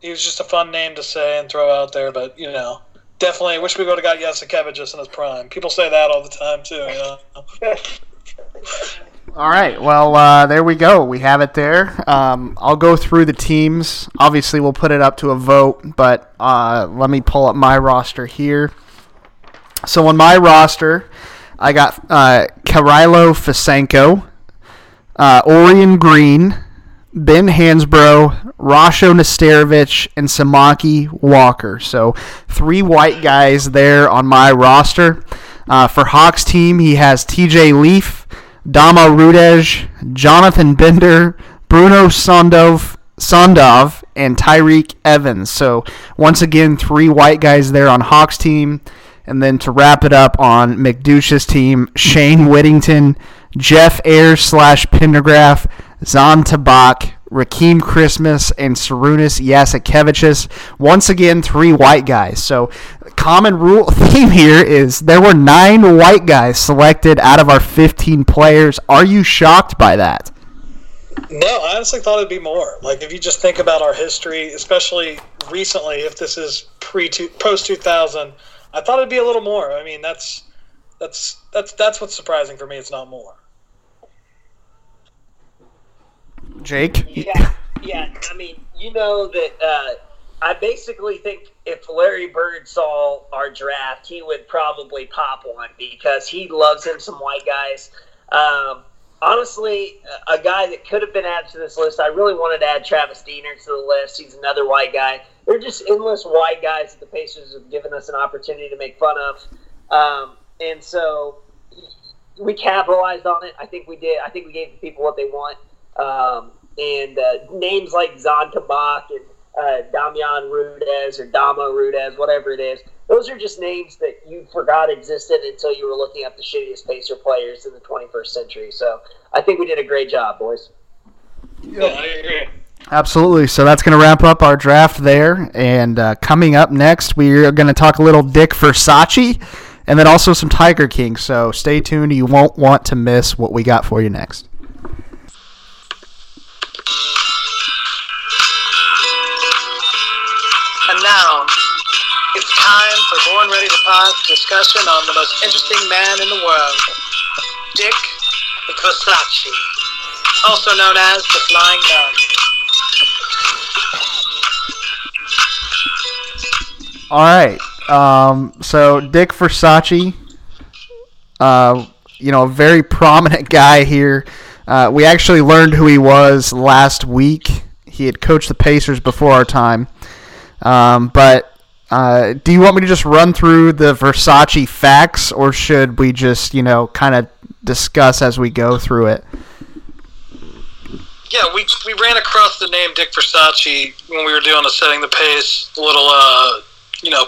He was just a fun name to say and throw out there, but, you know. Definitely. I wish we would have got Jasikevičius in his prime. People say that all the time, too. All right. Well, there we go. We have it there. I'll go through the teams. Obviously, we'll put it up to a vote, but let me pull up my roster here. So on my roster, I got Kyrylo Fesenko, Orion Green, Ben Hansbrough, Raše Nesterović, and Samaki Walker. So 3 white guys there on my roster. For Hawks team, he has TJ Leaf, Damjan Rudež, Jonathan Bender, Bruno Šundov, and Tyreke Evans. So once again, 3 white guys there on Hawks team. And then to wrap it up on McDouche's team, Shane Whittington, Jeff Ayres/Pendergraph, Žan Tabak, Rakeem Christmas, and Šarūnas Jasikevičius. Once again, 3 white guys. So common rule theme here is there were 9 white guys selected out of our 15 players. Are you shocked by that? No, I honestly thought it'd be more. Like, if you just think about our history, especially recently, if this is post-2000, I thought it'd be a little more. I mean, that's what's surprising for me. It's not more. Jake? Yeah. I mean, you know that I basically think if Larry Bird saw our draft, he would probably pop one because he loves him some white guys. Honestly, a guy that could have been added to this list, I really wanted to add Travis Diener to the list. He's another white guy. They're just endless white guys that the Pacers have given us an opportunity to make fun of. And so we capitalized on it. I think we did. I think we gave the people what they want. And names like Žan Tabak and Damjan Rudež or Damo Rudež, whatever it is, those are just names that you forgot existed until you were looking up the shittiest Pacer players in the 21st century. So I think we did a great job, boys. Yeah, I agree. Absolutely. So that's going to wrap up our draft there. And coming up next, we are going to talk a little Dick Versace and then also some Tiger King. So stay tuned. You won't want to miss what we got for you next. And now it's time for Born Ready to Pod's discussion on the most interesting man in the world, Dick Versace, also known as the Flying Nun. All right. So Dick Versace, a very prominent guy here. We actually learned who he was last week. He had coached the Pacers before our time. But do you want me to just run through the Versace facts, or should we just, kind of discuss as we go through it? Yeah, we ran across the name Dick Versace when we were doing a Setting the Pace little,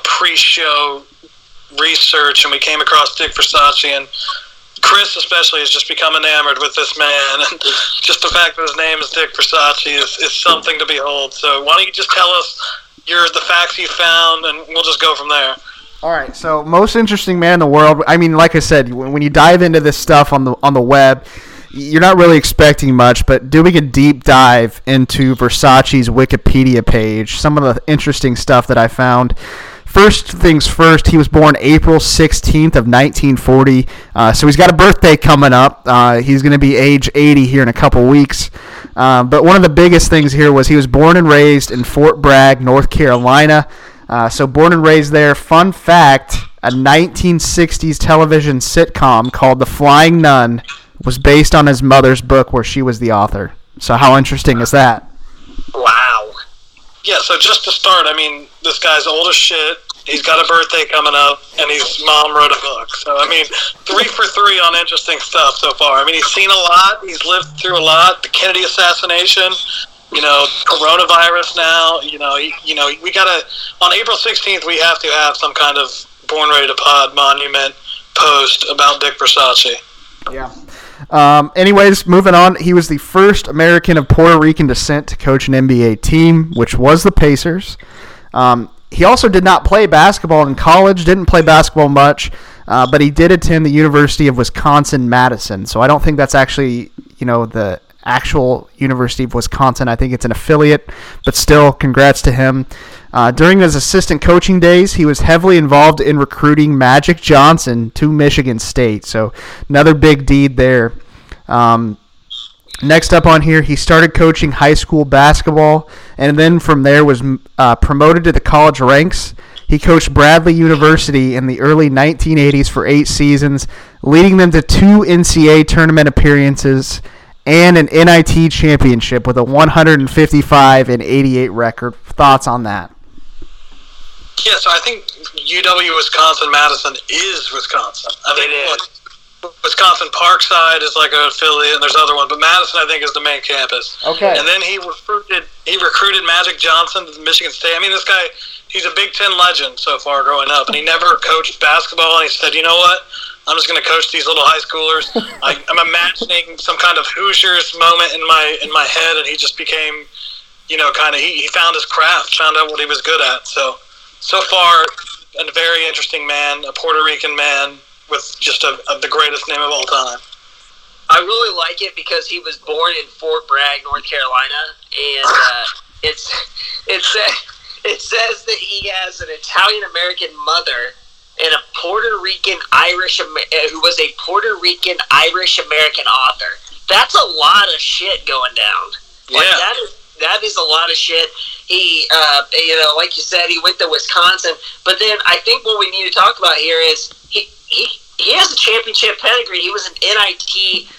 pre-show research, and we came across Dick Versace, and Chris especially has just become enamored with this man, and just the fact that his name is Dick Versace is something to behold. So why don't you just tell us the facts you found, and we'll just go from there. All right, so most interesting man in the world. I mean, like I said, when you dive into this stuff on the web, you're not really expecting much, but doing a deep dive into Versace's Wikipedia page, some of the interesting stuff that I found. First things first, he was born April 16th of 1940, so he's got a birthday coming up. He's going to be age 80 here in a couple weeks. But one of the biggest things here was he was born and raised in Fort Bragg, North Carolina. So born and raised there. Fun fact, a 1960s television sitcom called The Flying Nun was based on his mother's book where she was the author. So how interesting is that? Wow. Yeah, so just to start, I mean, this guy's old as shit, he's got a birthday coming up, and his mom wrote a book. So, I mean, 3 for 3 on interesting stuff so far. I mean, he's seen a lot, he's lived through a lot, the Kennedy assassination, coronavirus now, we gotta, on April 16th, we have to have some kind of Born Ready to Pod monument post about Dick Versace. Yeah. Anyways, moving on, he was the first American of Puerto Rican descent to coach an NBA team, which was the Pacers. He also did not play basketball in college, didn't play basketball much, but he did attend the University of Wisconsin-Madison. So I don't think that's actually, the actual University of Wisconsin. I think it's an affiliate, but still, congrats to him. During his assistant coaching days, he was heavily involved in recruiting Magic Johnson to Michigan State. So another big deed there. Next up on here, he started coaching high school basketball, and then from there was promoted to the college ranks. He coached Bradley University in the early 1980s for 8 seasons, leading them to 2 NCAA tournament appearances and an NIT championship with a 155-88 record. Thoughts on that? Yeah, so I think UW-Wisconsin-Madison is Wisconsin. I mean, look, Wisconsin Parkside is like an affiliate, and there's other ones, but Madison, I think, is the main campus. Okay. And then he recruited Magic Johnson to Michigan State. I mean, this guy, he's a Big Ten legend so far growing up, and he never coached basketball, and he said, you know what? I'm just going to coach these little high schoolers. I'm imagining some kind of Hoosiers moment in my head, and he just became, he found his craft, found out what he was good at. So far, a very interesting man, a Puerto Rican man with just the greatest name of all time. I really like it because he was born in Fort Bragg, North Carolina, and it says that he has an Italian-American mother and a who was a Puerto Rican Irish American author. That's a lot of shit going down. Yeah. Like that is a lot of shit. He, like you said, he went to Wisconsin. But then I think what we need to talk about here is he he has a championship pedigree. He was an NIT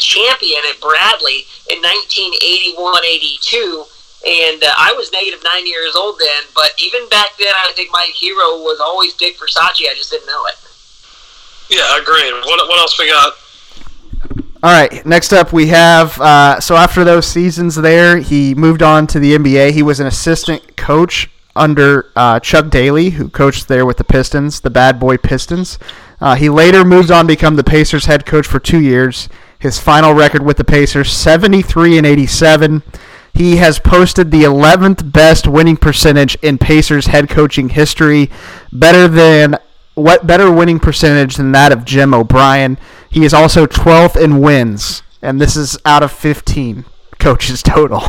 champion at Bradley in 1981-82, and I was -9 years old then, but even back then I think my hero was always Dick Versace. I just didn't know it. Yeah, agreed. What else we got? All right, next up we have, so after those seasons there, he moved on to the NBA. He was an assistant coach under Chuck Daly, who coached there with the Pistons, the bad boy Pistons. He later moved on to become the Pacers head coach for 2 years. His final record with the Pacers, 73-87. He has posted the 11th best winning percentage in Pacers head coaching history, better winning percentage than that of Jim O'Brien. He is also 12th in wins, and this is out of 15 coaches total.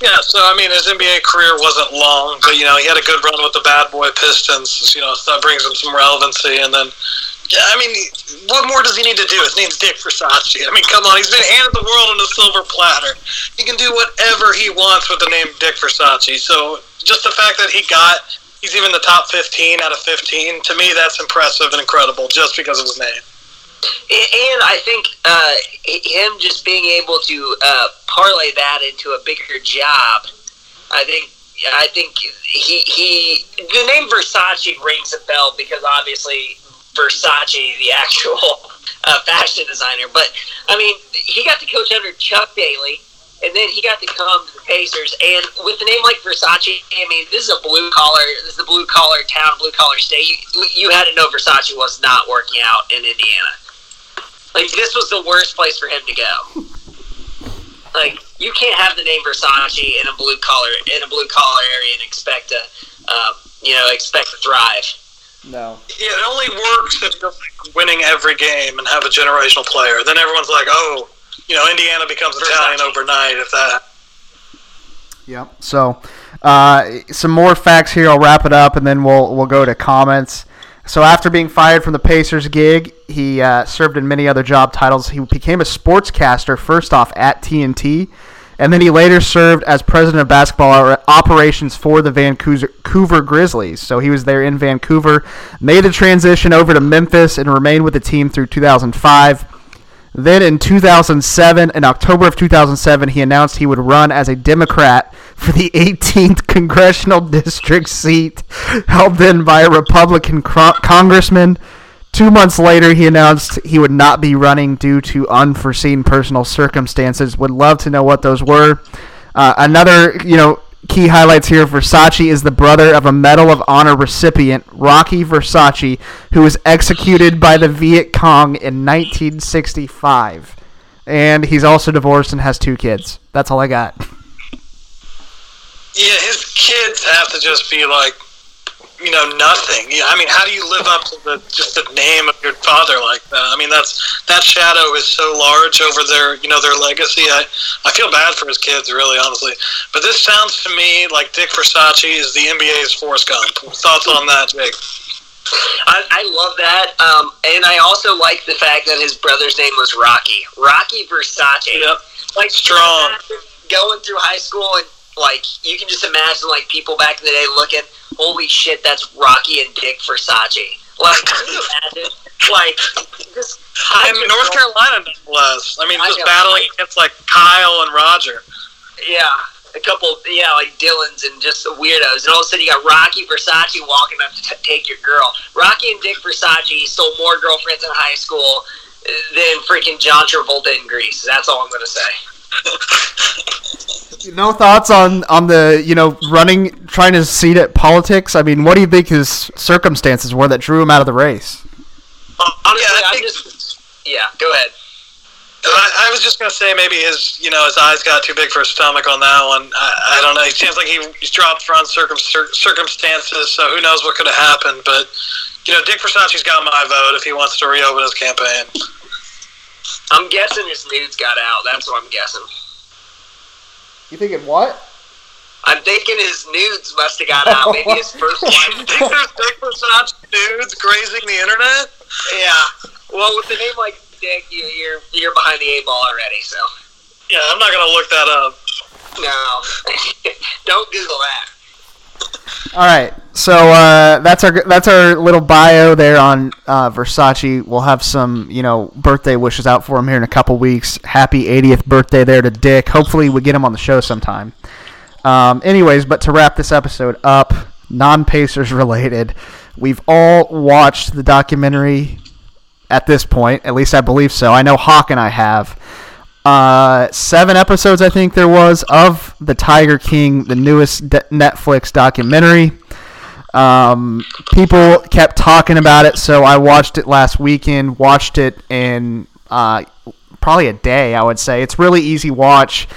Yeah, so, I mean, his NBA career wasn't long, but, you know, he had a good run with the bad boy Pistons, you know, so that brings him some relevancy. And then, yeah, I mean, what more does he need to do? His name's Dick Versace. I mean, come on, he's been handed the world on a silver platter. He can do whatever he wants with the name Dick Versace. So just the fact that he's even the top 15 out of 15. To me, that's impressive and incredible just because of his name. And I think him just being able to parlay that into a bigger job, I think he the name Versace rings a bell because obviously Versace, the actual fashion designer. But, I mean, he got to coach under Chuck Daly. And then he got to come to the Pacers, and with a name like Versace, I mean, this is a blue collar town, blue collar state. You had to know Versace was not working out in Indiana. Like, this was the worst place for him to go. Like, you can't have the name Versace in a blue collar area and expect to, expect to thrive. No. Yeah, it only works if you're winning every game and have a generational player. Then everyone's like, oh. You know, Indiana becomes Italian overnight if that. Yep. So, some more facts here. I'll wrap it up, and then we'll go to comments. So, after being fired from the Pacers gig, he served in many other job titles. He became a sportscaster first off at TNT, and then he later served as president of basketball operations for the Vancouver Grizzlies. So he was there in Vancouver, made the transition over to Memphis, and remained with the team through 2005. Then in 2007, in October of 2007, he announced he would run as a Democrat for the 18th Congressional District seat, held then by a Republican congressman. 2 months later, he announced he would not be running due to unforeseen personal circumstances. Would love to know what those were. Another, key highlights here. Versace is the brother of a Medal of Honor recipient, Rocky Versace, who was executed by the Viet Cong in 1965. And he's also divorced and has 2 kids. That's all I got. Yeah, his kids have to just be like, nothing. Yeah, I mean, how do you live up to the name of your father like that? I mean, that shadow is so large over their legacy. I feel bad for his kids, really, honestly. But this sounds to me like Dick Versace is the NBA's Forrest Gump. Thoughts on that, Jake? I love that, and I also like the fact that his brother's name was Rocky. Rocky Versace. Yep. Like, strong. Going through high school and. Like, you can just imagine, like, people back in the day looking, holy shit, that's Rocky and Dick Versace. Like, can you imagine? Like, just... And North Carolina was. I mean, just battling against, like, Kyle and Roger. Yeah. A couple, like, Dylans and just the weirdos. And all of a sudden, you got Rocky Versace walking up to take your girl. Rocky and Dick Versace stole more girlfriends in high school than freaking John Travolta in Grease. That's all I'm going to say. No thoughts on the running, trying to seat at politics. I mean, what do you think his circumstances were that drew him out of the race? Honestly, go ahead. I was just gonna say maybe his his eyes got too big for his stomach on that one. I don't know. It seems like he's dropped for circumstances, so who knows what could have happened. But Dick Versace's got my vote if he wants to reopen his campaign. I'm guessing his nudes got out. That's what I'm guessing. You thinking what? I'm thinking his nudes must have got out. Maybe his first wife. You think there's Dick Versace nudes grazing the internet? Yeah. Well, with a name like Dick, you're behind the eight ball already. So. Yeah, I'm not gonna look that up. No. Don't Google that. All right, so that's our little bio there on Versace. We'll have some birthday wishes out for him here in a couple weeks. Happy 80th birthday there to Dick. Hopefully we get him on the show sometime. Anyways, but to wrap this episode up, non-Pacers related, we've all watched the documentary at this point. At least I believe so. I know Hawk and I have. 7 episodes, I think there was, of The Tiger King, the newest Netflix documentary. People kept talking about it, so I watched it last weekend. Watched it in probably a day, I would say. It's really easy watch.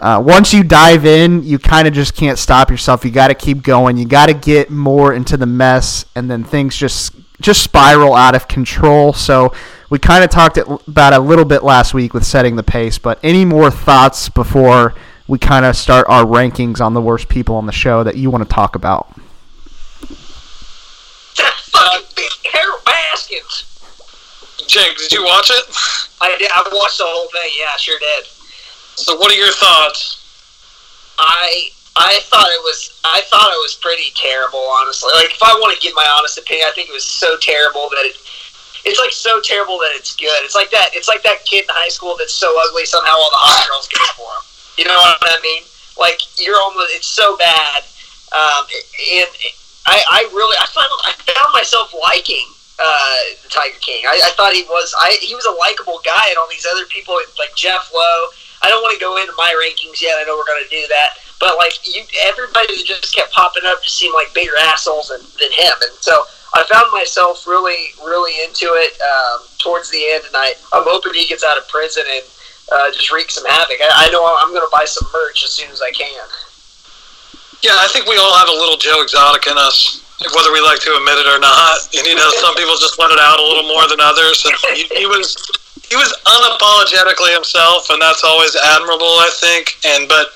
Once you dive in, you kind of just can't stop yourself. You got to keep going. You got to get more into the mess, and then things just spiral out of control. So we kind of talked about a little bit last week with setting the pace, but any more thoughts before we kind of start our rankings on the worst people on the show that you want to talk about? That fucking bitch, Carol Baskins. Jake, did you watch it? I did. I watched the whole thing. Yeah, I sure did. So what are your thoughts? I thought it was pretty terrible, honestly. Like, if I want to give my honest opinion, I think it was so terrible that it's like so terrible that it's good. It's like that kid in high school that's so ugly somehow all the hot girls go for him. You know what I mean? Like, you're almost, it's so bad. And I found myself liking the Tiger King. I thought he was a likable guy, and all these other people like Jeff Lowe. I don't want to go into my rankings yet. I know we're going to do that. But, everybody that just kept popping up just seemed like bigger assholes than him. And so I found myself really, really into it towards the end. And I'm hoping he gets out of prison and just wreaks some havoc. I know I'm going to buy some merch as soon as I can. Yeah, I think we all have a little Joe Exotic in us, whether we like to admit it or not. And, some people just let it out a little more than others. And he was unapologetically himself, and that's always admirable, I think. But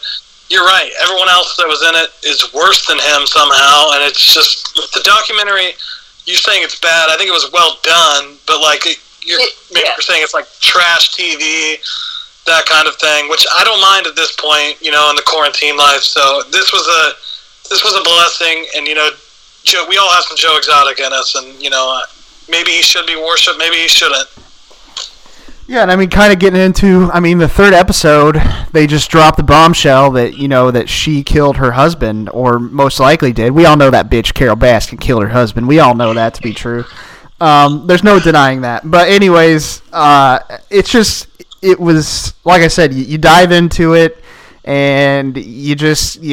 you're right. Everyone else that was in it is worse than him somehow, and it's just the documentary. You're saying it's bad. I think it was well done, but you're saying it's like trash TV, that kind of thing, which I don't mind at this point, in the quarantine life. So this was a blessing, and Joe, we all have some Joe Exotic in us, and maybe he should be worshipped, maybe he shouldn't. Yeah, and the third episode, they just dropped the bombshell that, that she killed her husband, or most likely did. We all know that bitch, Carol Baskin, killed her husband. We all know that to be true. There's no denying that. But anyways, it was, like I said, you dive into it, and you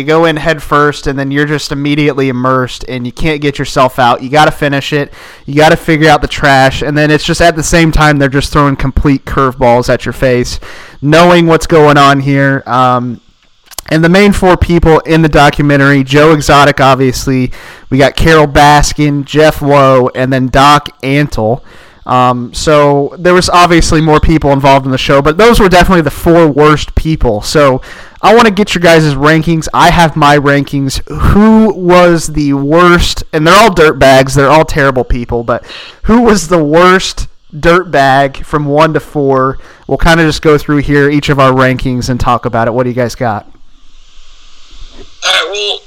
go in head first, and then you're just immediately immersed, and you can't get yourself out. You got to finish it. You got to figure out the trash, and then it's just at the same time they're just throwing complete curveballs at your face, knowing what's going on here. And the main 4 people in the documentary, Joe Exotic, obviously. We got Carol Baskin, Jeff Lowe, and then Doc Antle. So there was obviously more people involved in the show, but those were definitely the 4 worst people. So I want to get your guys' rankings. I have my rankings. Who was the worst? And they're all dirtbags. They're all terrible people. But who was the worst dirtbag from 1 to 4? We'll kind of just go through here, each of our rankings, and talk about it. What do you guys got? All right, well,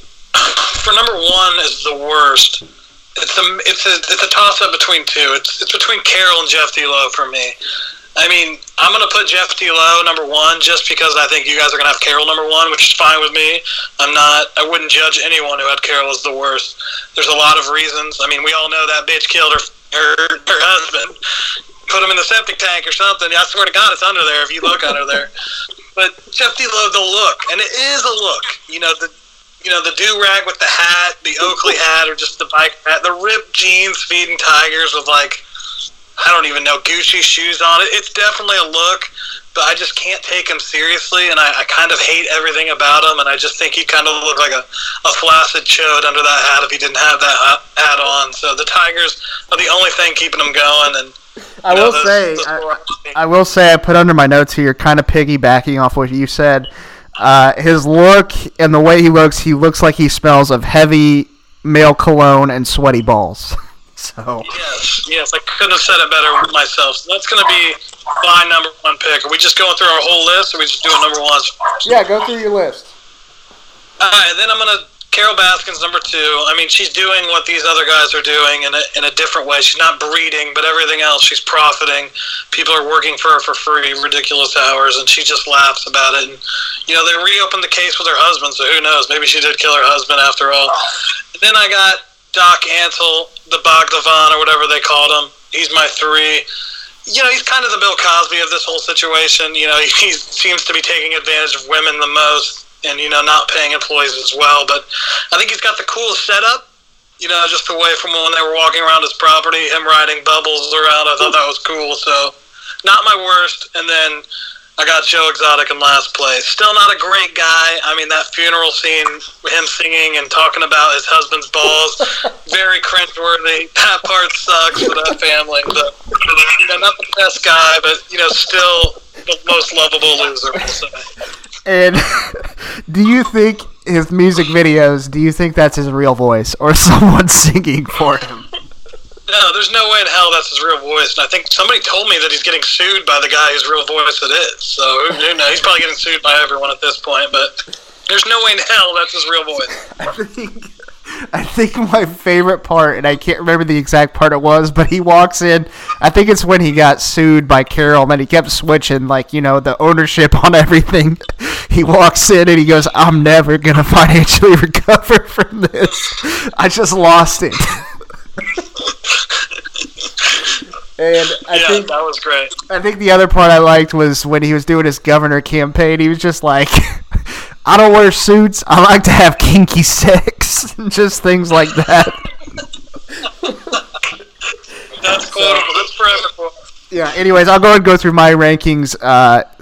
for number 1 is the worst. It's a toss-up between 2. It's between Carol and Jeff D'Lo for me. I mean, I'm going to put Jeff D'Lo number 1 just because I think you guys are going to have Carol number 1, which is fine with me. I wouldn't judge anyone who had Carol as the worst. There's a lot of reasons. I mean, we all know that bitch killed her husband. Put him in the septic tank or something. I swear to God, it's under there if you look under there. But Jeff D'Lo, the look, and it is a look. The do-rag with the hat, the Oakley hat, or just the bike hat, the ripped jeans feeding tigers with, I don't even know, Gucci shoes on it. It's definitely a look, but I just can't take him seriously, and I kind of hate everything about him, and I just think he'd kind of look like a flaccid chode under that hat if he didn't have that hat on. So the tigers are the only thing keeping him going, and I will say I put under my notes here, kind of piggybacking off what you said. His look and the way he looks like he smells of heavy male cologne and sweaty balls. So yes, I couldn't have said it better myself. So that's going to be my number 1 pick. Are we just going through our whole list, or are we just doing number 1s? Yeah, go through your list. All right, then I'm going to Carol Baskin's number two. I mean, she's doing what these other guys are doing in a different way. She's not breeding, but everything else, she's profiting. People are working for her for free, ridiculous hours, and she just laughs about it. And, you know, they reopened the case with her husband, so who knows? Maybe she did kill her husband after all. And then I got Doc Antle, the Bogdavan or whatever they called him. He's my three. You know, he's kind of the Bill Cosby of this whole situation. You know, he seems to be taking advantage of women the most. And, you know, not paying employees as well. But I think he's got the coolest setup, you know, just away from when they were walking around his property, him riding bubbles around. I thought that was cool. So not my worst. And then I got Joe Exotic in last place. Still not a great guy. I mean, that funeral scene, him singing and talking about his husband's balls, very cringeworthy. That part sucks for that family. But, you know, not the best guy, but, you know, still the most lovable loser, we'll say. And do you think his music videos, do you think that's his real voice or someone singing for him? No, there's no way in hell that's his real voice. And I think somebody told me that he's getting sued by the guy whose real voice it is. So who knows? He's probably getting sued by everyone at this point, but there's no way in hell that's his real voice. I think my favorite part, and I can't remember the exact part it was, but he walks in. I think it's when he got sued by Carol, and then he kept switching, like, you know, the ownership on everything. He walks in and he goes, "I'm never going to financially recover from this. I just lost it." And I think that was great. I think the other part I liked was when he was doing his governor campaign, he was just like, "I don't wear suits. I like to have kinky sex," and just things like that. That's quotable. That's forever. Yeah. Anyways, I'll go ahead and go through my rankings.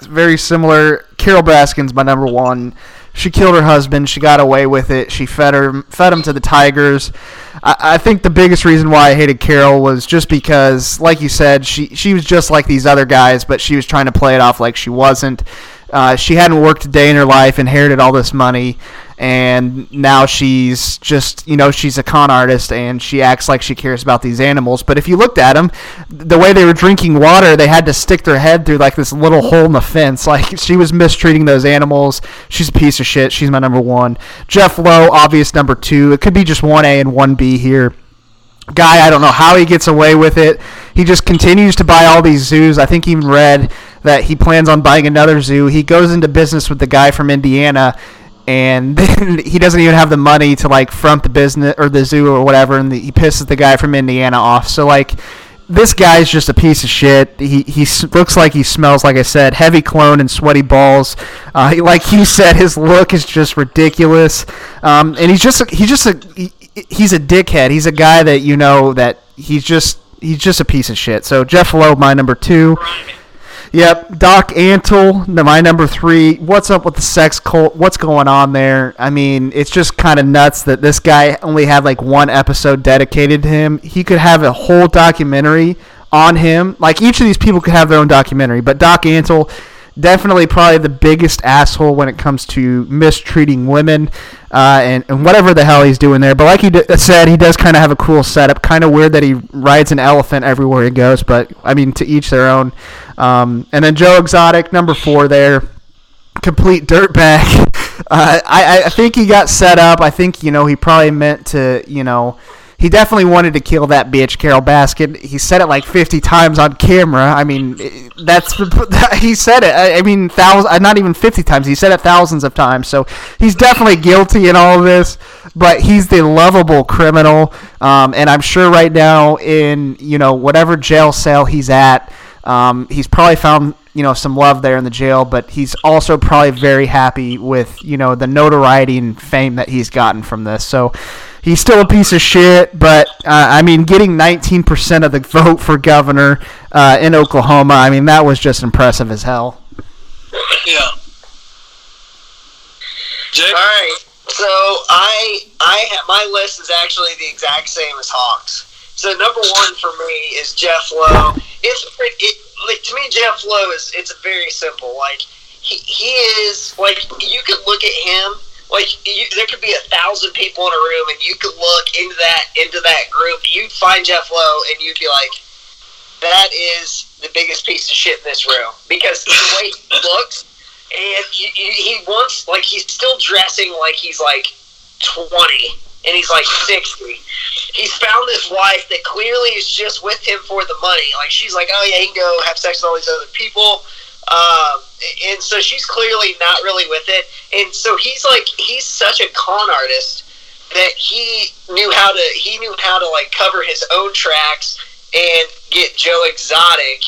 Very similar. Carol Baskin's my number one. She killed her husband. She got away with it. She fed him to the tigers. I think the biggest reason why I hated Carol was just because, like you said, she was just like these other guys, but she was trying to play it off like she wasn't. She hadn't worked a day in her life, inherited all this money, and now she's just, you know, she's a con artist, and she acts like she cares about these animals. But if you looked at them, the way they were drinking water, they had to stick their head through, like, this little hole in the fence. Like, she was mistreating those animals. She's a piece of shit. She's my number one. Jeff Lowe, obvious number two. It could be just 1A and 1B here. Guy, I don't know how he gets away with it. He just continues to buy all these zoos. I think even read that he plans on buying another zoo. He goes into business with the guy from Indiana, and then he doesn't even have the money to, like, front the business or the zoo or whatever, and he pisses the guy from Indiana off. So, like, this guy's just a piece of shit. He looks like he smells, like I said, heavy cologne and sweaty balls. Like he said, his look is just ridiculous. And he's a dickhead. He's a guy that, you know, that he's just a piece of shit. So Jeff Lowe, my number two. Yep, Doc Antle, my number three. What's up with the sex cult? What's going on there? I mean, it's just kind of nuts that this guy only had, like, one episode dedicated to him. He could have a whole documentary on him. Like, each of these people could have their own documentary. But Doc Antle, definitely probably the biggest asshole when it comes to mistreating women and whatever the hell he's doing there. But like he said, he does kind of have a cool setup. Kind of weird that he rides an elephant everywhere he goes. But, I mean, to each their own. And then Joe Exotic, number four there, complete dirtbag. I think he got set up. I think, you know, he probably meant to, you know, he definitely wanted to kill that bitch, Carol Baskin. He said it like 50 times on camera. I mean, he said it. I mean, not even 50 times. He said it thousands of times. So he's definitely guilty in all of this, but he's the lovable criminal. And I'm sure right now in, you know, whatever jail cell he's at, he's probably found, you know, some love there in the jail, but he's also probably very happy with, you know, the notoriety and fame that he's gotten from this. So he's still a piece of shit, but, I mean, getting 19% of the vote for governor in Oklahoma, I mean, that was just impressive as hell. Yeah. Jake? All right. So I my list is actually the exact same as Hawk's. So number one for me is Jeff Lowe. To me, Jeff Lowe it's very simple. Like he is, like, you could look at him. Like there could be 1,000 people in a room, and you could look into that group. You'd find Jeff Lowe, and you'd be like, "That is the biggest piece of shit in this room," because the way he looks, and he wants, like, he's still dressing like he's like 20 and he's like 60. He's found this wife that clearly is just with him for the money. Like, she's like, oh yeah, he can go have sex with all these other people. And so she's clearly not really with it. And so he's like, he's such a con artist that he knew how to like cover his own tracks and get Joe Exotic,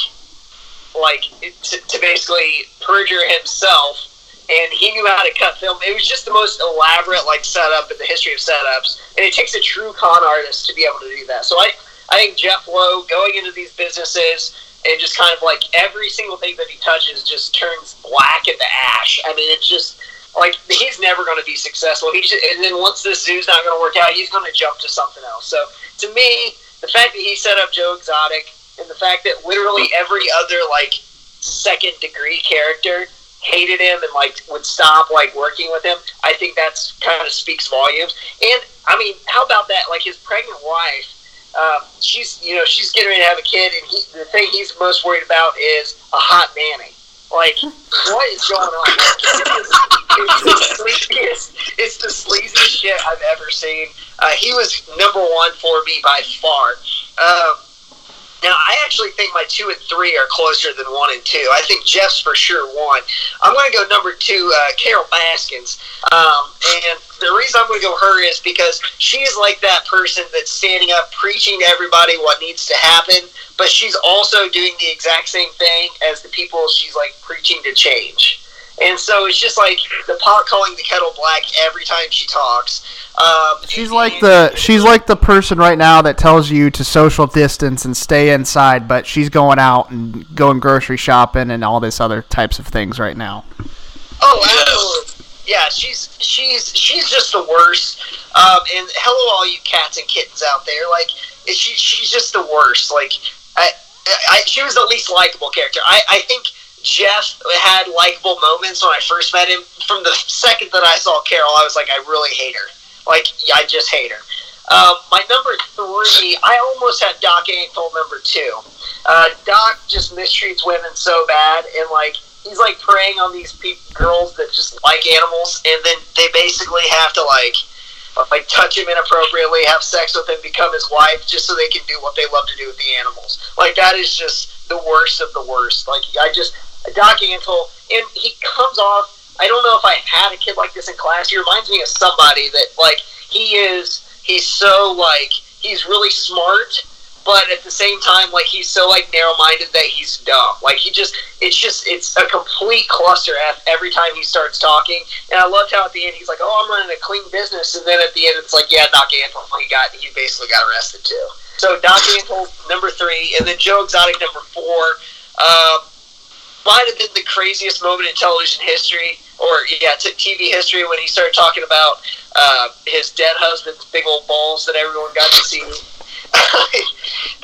like, to basically perjure himself. And he knew how to cut film. It was just the most elaborate, like, setup in the history of setups. And it takes a true con artist to be able to do that. So I think Jeff Lowe going into these businesses and just kind of, like, every single thing that he touches just turns black into ash. I mean, it's just, like, he's never going to be successful. And then once this zoo's not going to work out, he's going to jump to something else. So, to me, the fact that he set up Joe Exotic and the fact that literally every other, like, second-degree character hated him and, like, would stop, like, working with him, I think that's kind of speaks volumes. And, I mean, how about that? Like, his pregnant wife, she's getting ready to have a kid, and the thing he's most worried about is a hot nanny. Like, what is going on? It's the sleaziest shit I've ever seen. He was number one for me by far. Now, I actually think my 2 and 3 are closer than 1 and 2. I think Jeff's for sure 1. I'm going to go number 2, Carole Baskins. And the reason I'm going to go her is because she's like that person that's standing up, preaching to everybody what needs to happen, but she's also doing the exact same thing as the people she's, like, preaching to change. And so it's just like the pot calling the kettle black every time she talks. She's like the person right now that tells you to social distance and stay inside, but she's going out and going grocery shopping and all this other types of things right now. Oh, absolutely. Yeah, she's just the worst. And hello, all you cats and kittens out there. Like, she's just the worst. Like, she was the least likable character. I think Jeff had likable moments when I first met him. From the second that I saw Carole, I was like, I really hate her. Like, I just hate her. My number 3, I almost had Doc Antle number 2. Doc just mistreats women so bad, and, like, he's, like, preying on these girls that just like animals, and then they basically have to, like touch him inappropriately, have sex with him, become his wife, just so they can do what they love to do with the animals. Like, that is just the worst of the worst. Like, Doc Antle, and he comes off, I don't know if I had a kid like this in class. He reminds me of somebody that, like, he's so, like, he's really smart, but at the same time, like, he's so, like, narrow-minded that he's dumb. Like, it's a complete cluster F every time he starts talking. And I loved how at the end he's like, oh, I'm running a clean business. And then at the end it's like, yeah, Doc Antle, he basically got arrested too. So Doc Antle, number 3, and then Joe Exotic, number 4. Might have been the craziest moment in television history. Or, yeah, to TV history, when he started talking about his dead husband's big old balls that everyone got to see.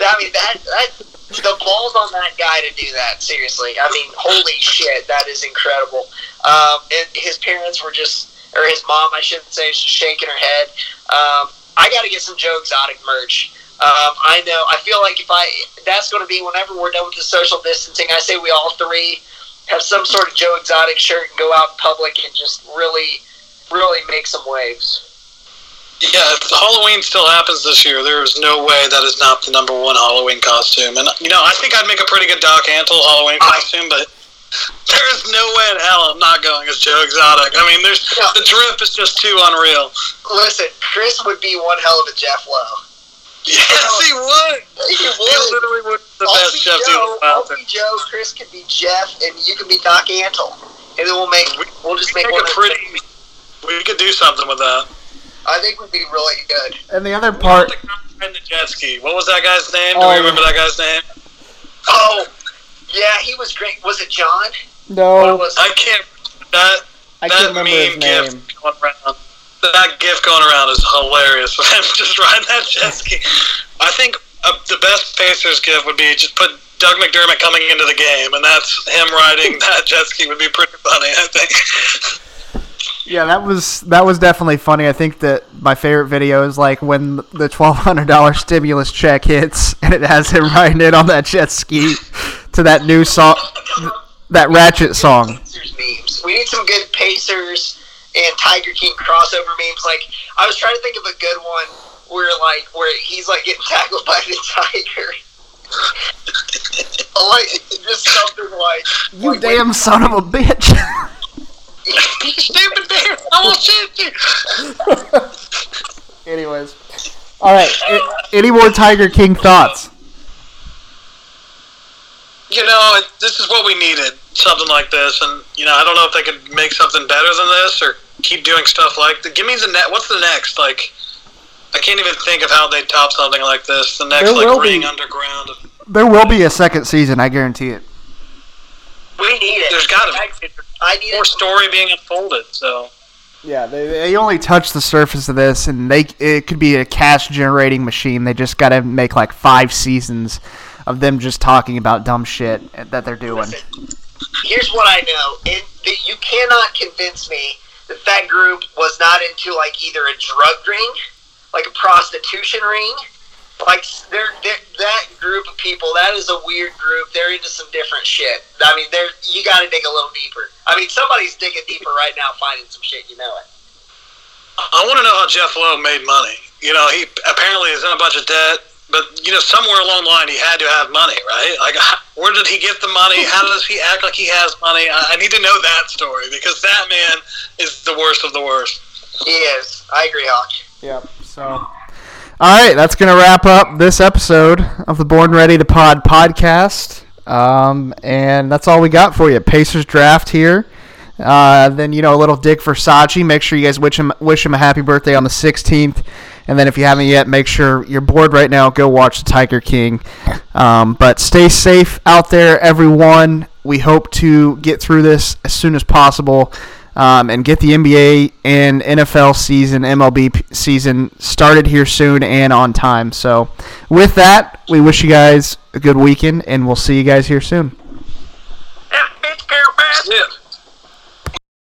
I mean, that the balls on that guy to do that, seriously. I mean, holy shit, that is incredible. And his parents were just, or his mom, I shouldn't say, just shaking her head. I got to get some Joe Exotic merch. I know, I feel like that's going to be whenever we're done with the social distancing, I say we all 3 have some sort of Joe Exotic shirt and go out in public and just really, really make some waves. Yeah, if Halloween still happens this year, there is no way that is not the number 1 Halloween costume. And, you know, I think I'd make a pretty good Doc Antle Halloween costume, but there is no way in hell I'm not going as Joe Exotic. I mean, the drip is just too unreal. Listen, Chris would be one hell of a Jeff Lowe. Yes, he would. He literally would be the best Jeff. I'll be Joe, Chris can be Jeff, and you can be Doc Antle, and then we'll just make one. We could do something with that. I think we'd be really good. And the other part, the jet ski. What was that guy's name? Do we remember that guy's name? Oh, yeah, he was great. Was it John? No, I can't. I can't remember his name. That gif going around is hilarious. I'm just riding that jet ski. I think the best Pacers gif would be just put Doug McDermott coming into the game, and that's him riding that jet ski would be pretty funny, I think. Yeah, that was definitely funny. I think that my favorite video is like when the $1,200 stimulus check hits, and it has him riding it on that jet ski to that new song, that Ratchet song. We need some good Pacers and Tiger King crossover memes. Like, I was trying to think of a good one where he's like getting tackled by the tiger. Like just something like you like, damn son of a bitch. You stupid bear! I will shoot you. Anyways, all right. Any more Tiger King thoughts? You know, this is what we needed. Something like this, and you know, I don't know if they could make something better than this or keep doing stuff like that. Give me the net. What's the next? Like, I can't even think of how they top something like this. The next like Ring Underground. There will be a second season, I guarantee it. We need it. There's got to be. I need more story being unfolded. So yeah, they only touch the surface of this, and it could be a cash generating machine. They just got to make like 5 seasons of them just talking about dumb shit that they're doing. Listen, here's what I know: you cannot convince me that group was not into like either a drug ring, like a prostitution ring. Like, they're that group of people, that is a weird group. They're into some different shit. I mean, you got to dig a little deeper. I mean, somebody's digging deeper right now, finding some shit, you know it. I want to know how Jeff Lowe made money. You know, he apparently is in a bunch of debt, but, you know, somewhere along the line he had to have money, right? Like, where did he get the money? How does he act like he has money? I need to know that story, because that man is the worst of the worst. He is. I agree, Hawk. Yep, so... All right, that's going to wrap up this episode of the Born Ready to Pod podcast, and that's all we got for you. Pacers draft here. Then, you know, a little Dick Versace. Make sure you guys wish him a happy birthday on the 16th, and then if you haven't yet, make sure you're bored right now. Go watch the Tiger King. But stay safe out there, everyone. We hope to get through this as soon as possible. And get the NBA and NFL season, MLB season started here soon and on time. So with that, we wish you guys a good weekend, and we'll see you guys here soon. Yeah.